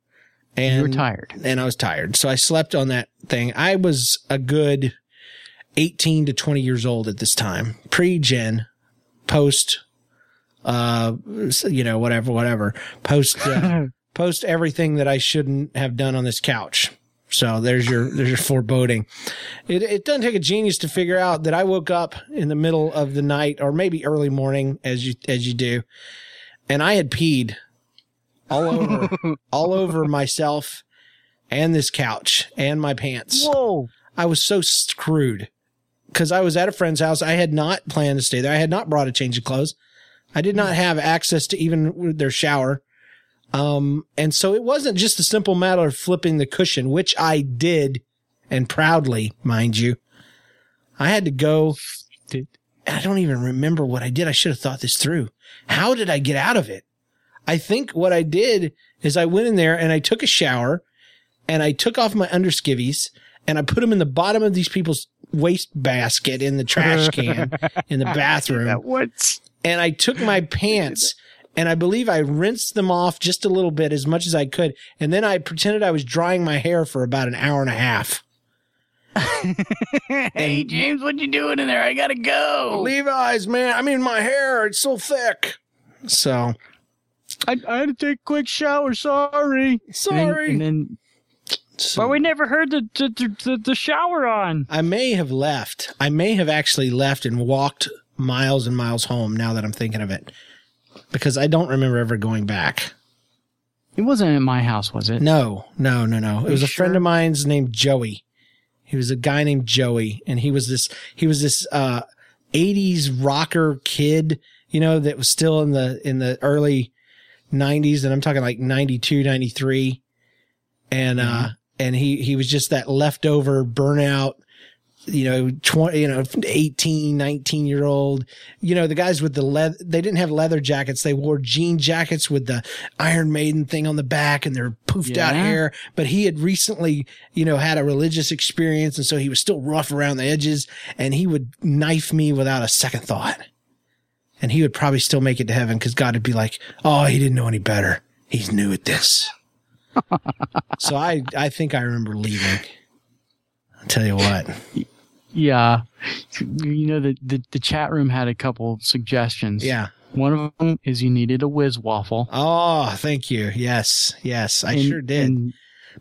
And you were tired. And I was tired. So I slept on that thing. I was a good 18 to 20 years old at this time, pre-Gen, post, whatever, post everything that I shouldn't have done on this couch. So there's your foreboding. It doesn't take a genius to figure out that I woke up in the middle of the night or maybe early morning as you do. And I had peed all over myself and this couch and my pants. Whoa. I was so screwed because I was at a friend's house. I had not planned to stay there. I had not brought a change of clothes. I did not have access to even their shower. And so it wasn't just a simple matter of flipping the cushion, which I did, and proudly, mind you. I had to go. I don't even remember what I did. I should have thought this through. How did I get out of it? I think what I did is I went in there and I took a shower and I took off my underskivvies and I put them in the bottom of these people's wastebasket in the trash can in the bathroom. What? And I took my pants. And I believe I rinsed them off just a little bit, as much as I could. And then I pretended I was drying my hair for about an hour and a half. Hey, James, what you doing in there? I got to go. Levi's, man. I mean, my hair, it's so thick. So. I had to take a quick shower. Sorry. And then so, but we never heard the shower on. I may have left. I may have actually left and walked miles and miles home, now that I'm thinking of it. Because I don't remember ever going back. It wasn't at my house, was it? No. It was a friend of mine's named Joey. He was a guy named Joey, and he was this 80s rocker kid, that was still in the early 90s, and I'm talking like 92, 93. And and he was just that leftover burnout 18, 19-year-old, the guys with the leather, they didn't have leather jackets. They wore jean jackets with the Iron Maiden thing on the back and their poofed out hair. But he had recently, had a religious experience. And so he was still rough around the edges, and he would knife me without a second thought. And he would probably still make it to heaven because God would be like, oh, he didn't know any better. He's new at this. So I think I remember leaving. I'll tell you what. Yeah. The chat room had a couple suggestions. Yeah. One of them is you needed a whiz waffle. Oh, thank you. Yes. I sure did.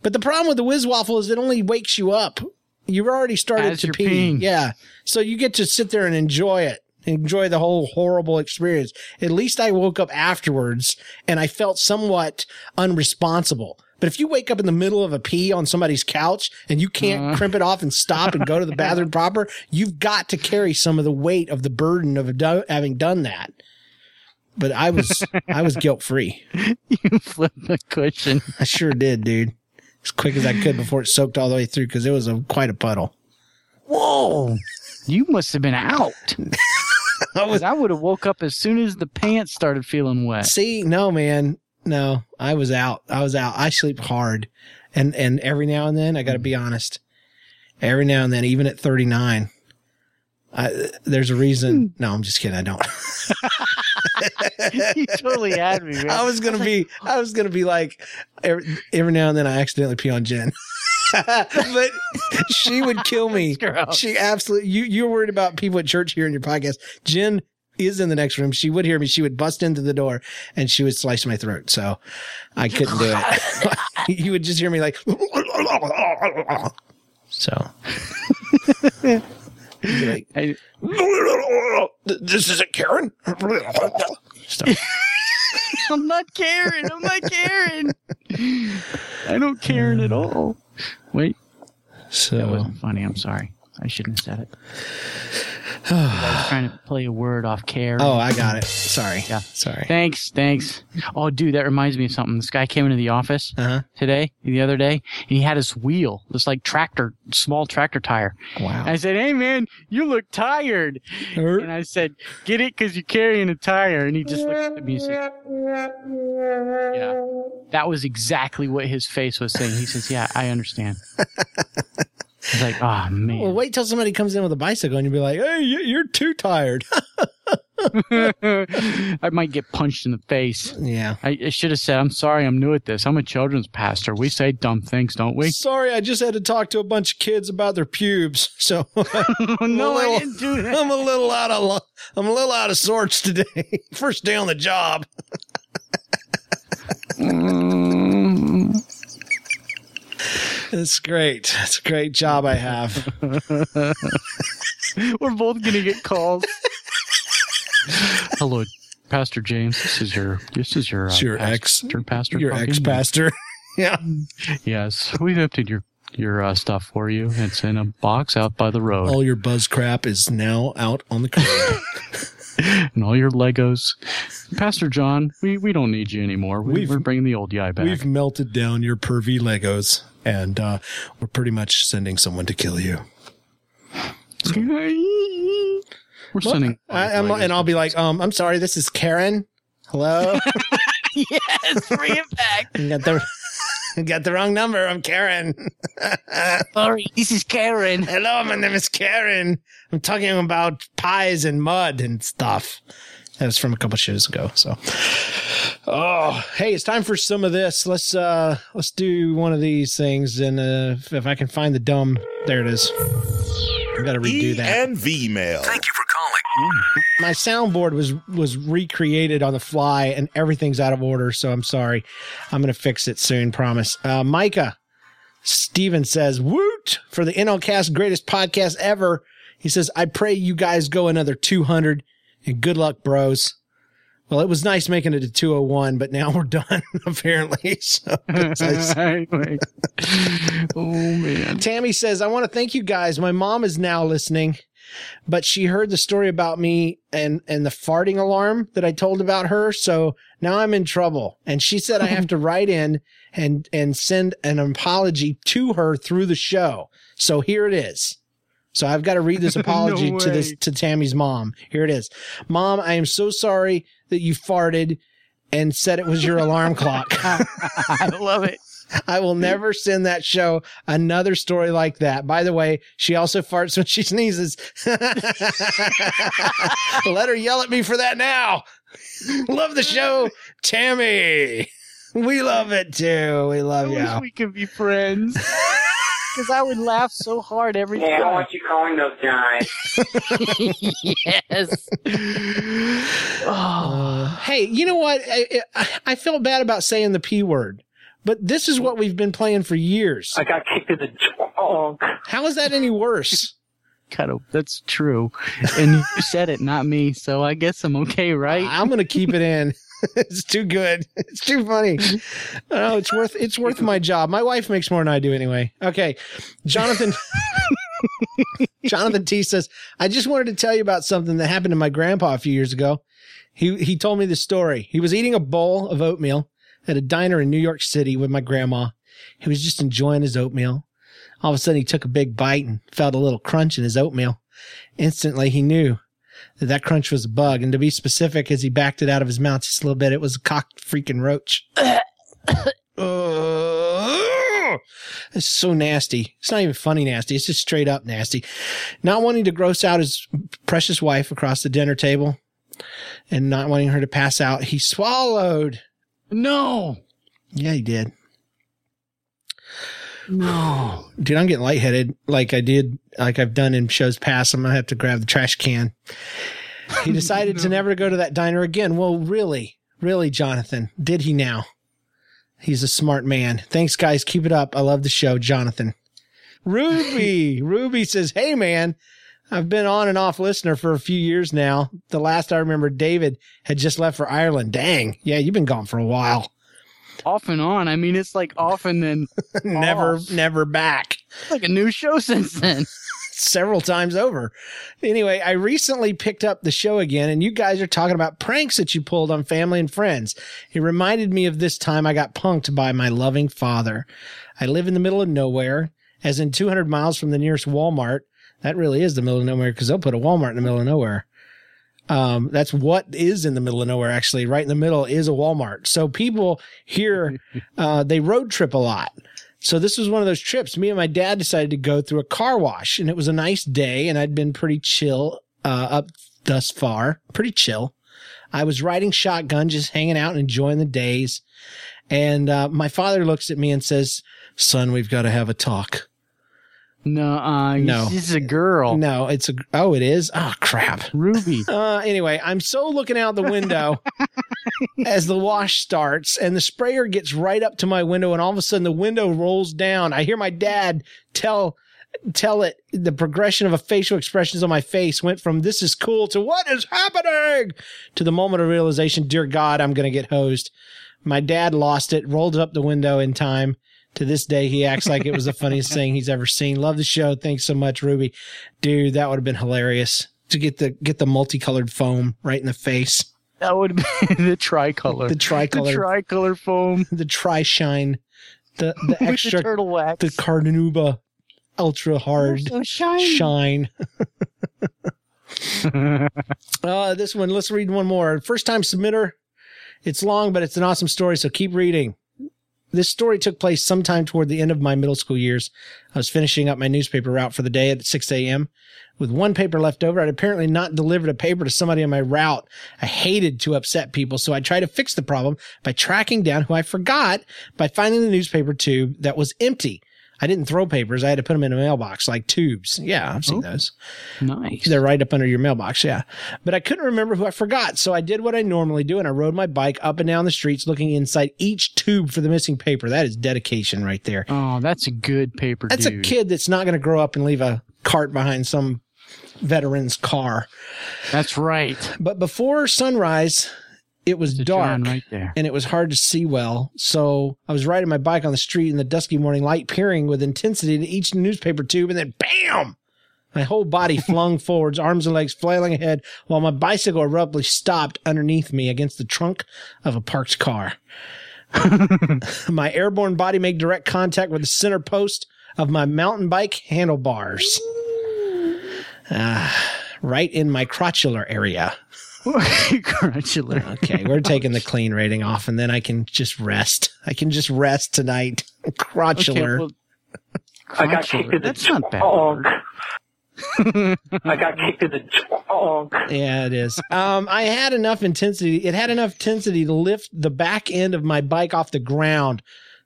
But the problem with the whiz waffle is it only wakes you up. You've already started to pee. Yeah. So you get to sit there and enjoy it. enjoy the whole horrible experience. At least I woke up afterwards and I felt somewhat unresponsible. But if you wake up in the middle of a pee on somebody's couch and you can't crimp it off and stop and go to the bathroom proper, you've got to carry some of the weight of the burden of having done that. But I was guilt-free. You flipped the cushion. I sure did, dude. As quick as I could before it soaked all the way through because it was quite a puddle. Whoa. You must have been out. I would have woke up as soon as the pants started feeling wet. See, no, man. No, I was out. I sleep hard. And every now and then, I got to be honest, every now and then, even at 39, there's a reason. No, I'm just kidding. I don't. You totally had me, man. I was going to be like, every now and then, I accidentally pee on Jen. But she would kill me. She absolutely, you're worried about people at church hearing your podcast. Jen is in the next room. She would hear me. She would bust into the door and she would slice my throat. So I couldn't do it. You would just hear me like, so. Like, this isn't Karen. Stop. I'm not Karen. I don't Karen at all. Wait. So that wasn't funny. I'm sorry. I shouldn't have said it. I was trying to play a word off care. Oh, I got it. Sorry. Yeah. Sorry. Thanks. Oh, dude, that reminds me of something. This guy came into the office the other day, and he had his wheel, this like small tractor tire. Wow. And I said, "Hey, man, you look tired." And I said, "Get it because you're carrying a tire." And he just looked at the music. Yeah. That was exactly what his face was saying. He says, "Yeah, I understand." It's like, oh, man. Well, wait till somebody comes in with a bicycle and you'll be like, "Hey, you're too tired." I might get punched in the face. Yeah. I should have said, "I'm sorry, I'm new at this. I'm a children's pastor. We say dumb things, don't we?" "Sorry, I just had to talk to a bunch of kids about their pubes. So I didn't do that. I'm a little out of sorts today. First day on the job." That's great. That's a great job I have. We're both going to get calls. "Hello, Pastor James. This is your ex-pastor. Yeah. Yes, we've emptied your stuff for you. It's in a box out by the road. All your buzz crap is now out on the curb." "And all your Legos. Pastor John, we don't need you anymore. We're bringing the old guy back. We've melted down your pervy Legos, and we're pretty much sending someone to kill you." And I'll be like, "I'm sorry, this is Karen. Hello?" Yes, free impact. You got the wrong number. I'm Karen. "Sorry, this is Karen. Hello, my name is Karen. I'm talking about pies and mud and stuff." That was from a couple shows ago. So, hey, it's time for some of this. Let's do one of these things, and if I can find the dumb, there it is. I gotta redo that. E&V mail. Thank you for calling. My soundboard was recreated on the fly, and everything's out of order. So I'm sorry. I'm gonna fix it soon, promise. Micah Steven says, "Woot for the NLCast greatest podcast ever." He says, "I pray you guys go another 200, and good luck, bros." Well, it was nice making it to 201, but now we're done, apparently. So, oh, man. Tammy says, "I want to thank you guys. My mom is now listening, but she heard the story about me and the farting alarm that I told about her. So now I'm in trouble. And she said I have to write in and send an apology to her through the show. So here it is." So I've got to read this apology to Tammy's mom. Here it is. "Mom, I am so sorry that you farted and said it was your alarm clock." I love it. "I will never send that show another story like that. By the way, she also farts when she sneezes. Let her yell at me for that now. Love the show, Tammy." We love it too. We love you. I wish we could be friends. Because I would laugh so hard every time. Yeah, I want you calling those guys. Yes. Hey, you know what? I feel bad about saying the P word, but this is what we've been playing for years. I got kicked in the dog. How is that any worse? that's true. And you said it, not me. So I guess I'm okay, right? I'm going to keep it in. It's too good. It's too funny. Oh, it's worth my job. My wife makes more than I do anyway. Okay. Jonathan T says, I just wanted to tell you about something that happened to my grandpa a few years ago. He told me this story. He was eating a bowl of oatmeal at a diner in New York City with my grandma. He was just enjoying his oatmeal. All of a sudden, he took a big bite and felt a little crunch in his oatmeal. Instantly, he knew that crunch was a bug. And to be specific, as he backed it out of his mouth just a little bit, it was a cocked freaking roach. It's so nasty. It's not even funny nasty. It's just straight up nasty. Not wanting to gross out his precious wife across the dinner table and not wanting her to pass out, he swallowed. No. Yeah, he did. No. Dude, I'm getting lightheaded like I've done in shows past. I'm going to have to grab the trash can. He decided to never go to that diner again. Well, really? Really, Jonathan? Did he now? He's a smart man. Thanks, guys. Keep it up. I love the show, Jonathan. Ruby says, hey, man, I've been on and off listener for a few years now. The last I remember, David had just left for Ireland. Dang. Yeah, you've been gone for a while. Off and on. I mean, it's like off and then never back. It's like a new show since then. Several times over. Anyway, I recently picked up the show again, and you guys are talking about pranks that you pulled on family and friends. It reminded me of this time I got punked by my loving father. I live in the middle of nowhere, as in 200 miles from the nearest Walmart. That really is the middle of nowhere, because they'll put a Walmart in the middle of nowhere. That's what is in the middle of nowhere, actually. Right in the middle is a Walmart. So people here, they road trip a lot. So this was one of those trips. Me and my dad decided to go through a car wash, and it was a nice day, and I'd been pretty chill up thus far. Pretty chill. I was riding shotgun, just hanging out and enjoying the days. And my father looks at me and says, son, we've got to have a talk. No, it's a girl. No, it's a... Oh, it is? Oh, crap. Ruby. Anyway, I'm so looking out the window as the wash starts, and the sprayer gets right up to my window, and all of a sudden the window rolls down. I hear my dad tell it the progression of a facial expressions on my face went from this is cool to what is happening to the moment of realization, dear God, I'm going to get hosed. My dad lost it, rolled up the window in time. To this day, he acts like it was the funniest thing he's ever seen. Love the show. Thanks so much, Ruby. Dude, that would have been hilarious to get the multicolored foam right in the face. That would be the tricolor. The tricolor foam. The tri-shine. The extra. The turtle wax. The Carnauba ultra hard shine. This one. Let's read one more. First time submitter. It's long, but it's an awesome story, so keep reading. This story took place sometime toward the end of my middle school years. I was finishing up my newspaper route for the day at 6 a.m. With one paper left over, I'd apparently not delivered a paper to somebody on my route. I hated to upset people, so I tried to fix the problem by tracking down who I forgot by finding the newspaper tube that was empty. I didn't throw papers. I had to put them in a mailbox, like tubes. Yeah, I've seen those. Nice. They're right up under your mailbox, yeah. But I couldn't remember who I forgot, so I did what I normally do, and I rode my bike up and down the streets looking inside each tube for the missing paper. That is dedication right there. Oh, that's a good paper, dude. That's a kid that's not going to grow up and leave a cart behind some veteran's car. That's right. But before sunrise... It was dark right there, and it was hard to see well, so I was riding my bike on the street in the dusky morning light, peering with intensity into each newspaper tube, and then bam! My whole body flung forwards, arms and legs flailing ahead, while my bicycle abruptly stopped underneath me against the trunk of a parked car. My airborne body made direct contact with the center post of my mountain bike handlebars. Right in my crotchular area. Okay, we're taking the clean rating off, and then I can just rest. tonight. Crotchular. Okay, well, I got kicked in the dog. Yeah, it is. I had enough intensity. It had enough intensity to lift the back end of my bike off the ground.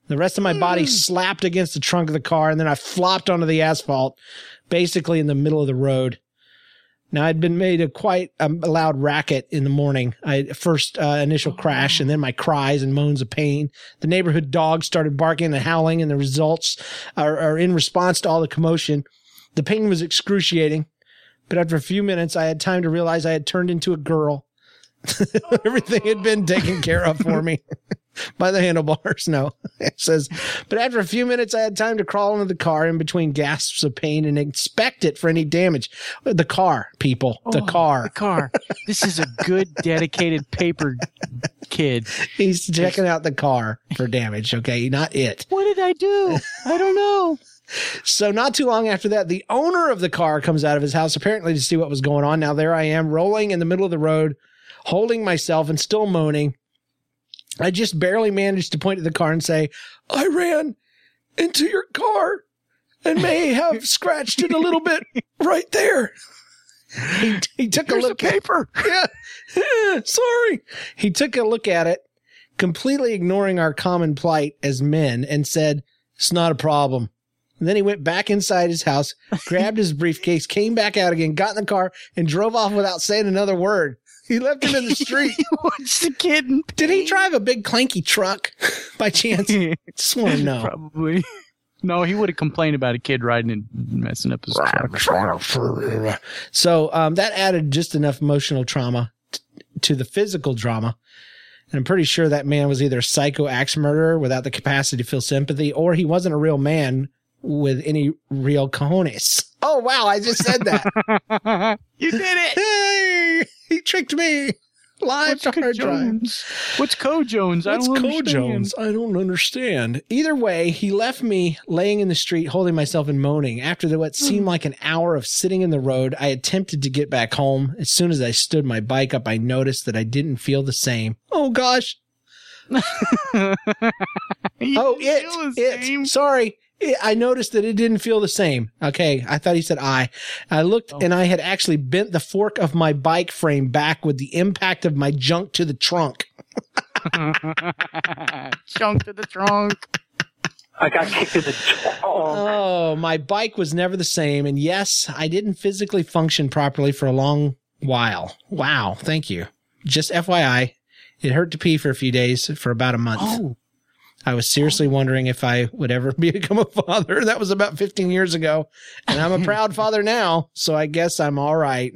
The rest of my body slapped against the trunk of the car, and then I flopped onto the asphalt, basically in the middle of the road. Now, I'd been made quite a loud racket in the morning. Initial crash, and then my cries and moans of pain. The neighborhood dog started barking and howling, and the results are in response to all the commotion. The pain was excruciating. But after a few minutes, I had time to realize I had turned into a girl. Everything had been taken care of for me by the handlebars. No, it says, but after a few minutes, I had time to crawl into the car in between gasps of pain and inspect it for any damage. The car, people, the car. This is a good, dedicated paper kid. He's checking out the car for damage. Okay. Not it. What did I do? I don't know. So not too long after that, the owner of the car comes out of his house, apparently to see what was going on. Now there I am rolling in the middle of the road, holding myself and still moaning. I just barely managed to point at the car and say, I ran into your car and may have scratched it a little bit right there. He took a look at paper. Yeah, sorry. He took a look at it, completely ignoring our common plight as men, and said, it's not a problem. And then he went back inside his house, grabbed his briefcase, came back out again, got in the car, and drove off without saying another word. He left him in the street. What's the kid in pain? Did he drive a big clanky truck by chance? Just want to know. Probably. No, he would have complained about a kid riding and messing up his truck. So that added just enough emotional trauma to the physical drama. And I'm pretty sure that man was either a psycho axe murderer without the capacity to feel sympathy, or he wasn't a real man with any real cojones. Oh, wow. I just said that. You did it. Hey, he tricked me. Live to hard drives. What's Co Jones? I don't understand. Either way, he left me laying in the street, holding myself and moaning. After what seemed like an hour of sitting in the road, I attempted to get back home. As soon as I stood my bike up, I noticed that I didn't feel the same. Oh, gosh. Sorry. I noticed that it didn't feel the same. Okay. I thought he said I. I looked and I had actually bent the fork of my bike frame back with the impact of my junk to the trunk. Junk to the trunk. I got kicked to the trunk. Oh, my bike was never the same. And yes, I didn't physically function properly for a long while. Wow. Thank you. Just FYI, it hurt to pee for a few days, for about a month. Oh. I was seriously wondering if I would ever become a father. That was about 15 years ago, and I'm a proud father now, so I guess I'm all right.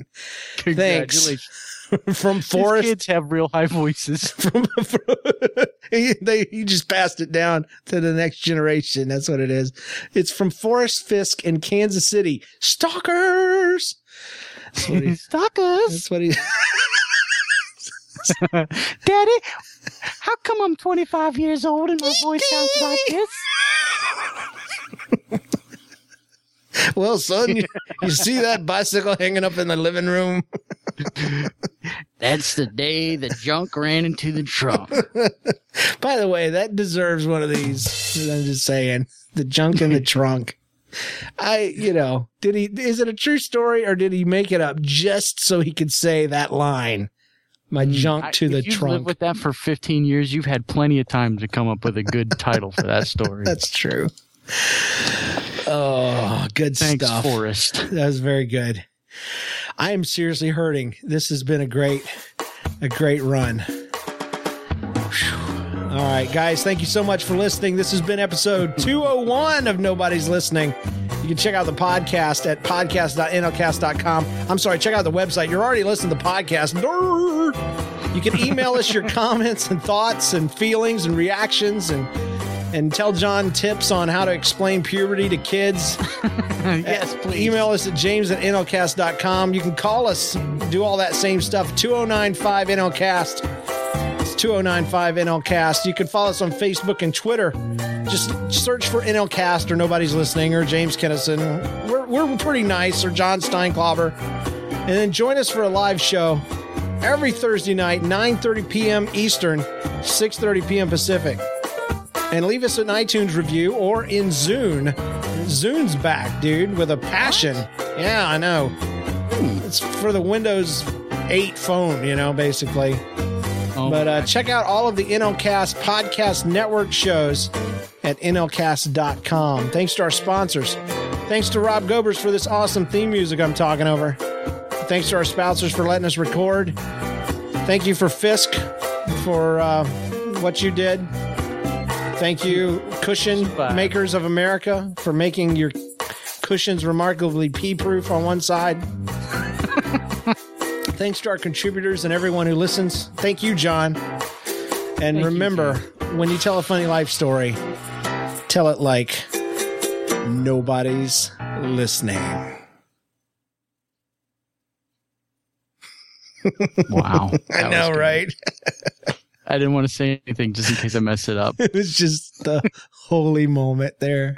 Congratulations. Thanks. From Forrest. These kids have real high voices. He just passed it down to the next generation. That's what it is. It's from Forrest Fisk in Kansas City. Stalkers. Stalkers. That's what he. Daddy, how come I'm 25 years old and my voice sounds like this? Well, son, you see that bicycle hanging up in the living room? That's the day the junk ran into the trunk. By the way, that deserves one of these. I'm just saying, the junk in the trunk. Is it a true story, or did he make it up just so he could say that line? My junk to the trunk. If you've lived with that for 15 years, you've had plenty of time to come up with a good title for that story. That's true. Oh, good stuff. Thanks, Forrest. That was very good. I am seriously hurting. This has been a great run. All right, guys, thank you so much for listening. This has been episode 201 of Nobody's Listening. You can check out the podcast at podcast.nlcast.com. I'm sorry, check out the website. You're already listening to the podcast. You can email us your comments and thoughts and feelings and reactions and tell John tips on how to explain puberty to kids. Yes, please. Email us at james@nlcast.com. You can call us, do all that same stuff, 209-5-NLCast. It's 209-5-NLCast. You can follow us on Facebook and Twitter. Just search for NLCast or Nobody's Listening or James Kennison. We're pretty nice, or John Steinclower. And then join us for a live show every Thursday night, 9:30 p.m. Eastern, 6:30 p.m. Pacific. And leave us an iTunes review or in Zune. Zune's back, dude, with a passion. What? Yeah, I know. It's for the Windows 8 phone, basically. Oh, but check out all of the NLCast podcast network shows at nlcast.com. Thanks to our sponsors. Thanks to Rob Gobers for this awesome theme music I'm talking over. Thanks to our sponsors for letting us record. Thank you for Fisk for what you did. Thank you, Cushion Makers of America, for making your cushions remarkably pee-proof on one side. Thanks to our contributors and everyone who listens. Thank you, John. And remember, when you tell a funny life story, tell it like nobody's listening. Wow. I know, right? I didn't want to say anything just in case I messed it up. It was just the holy moment there.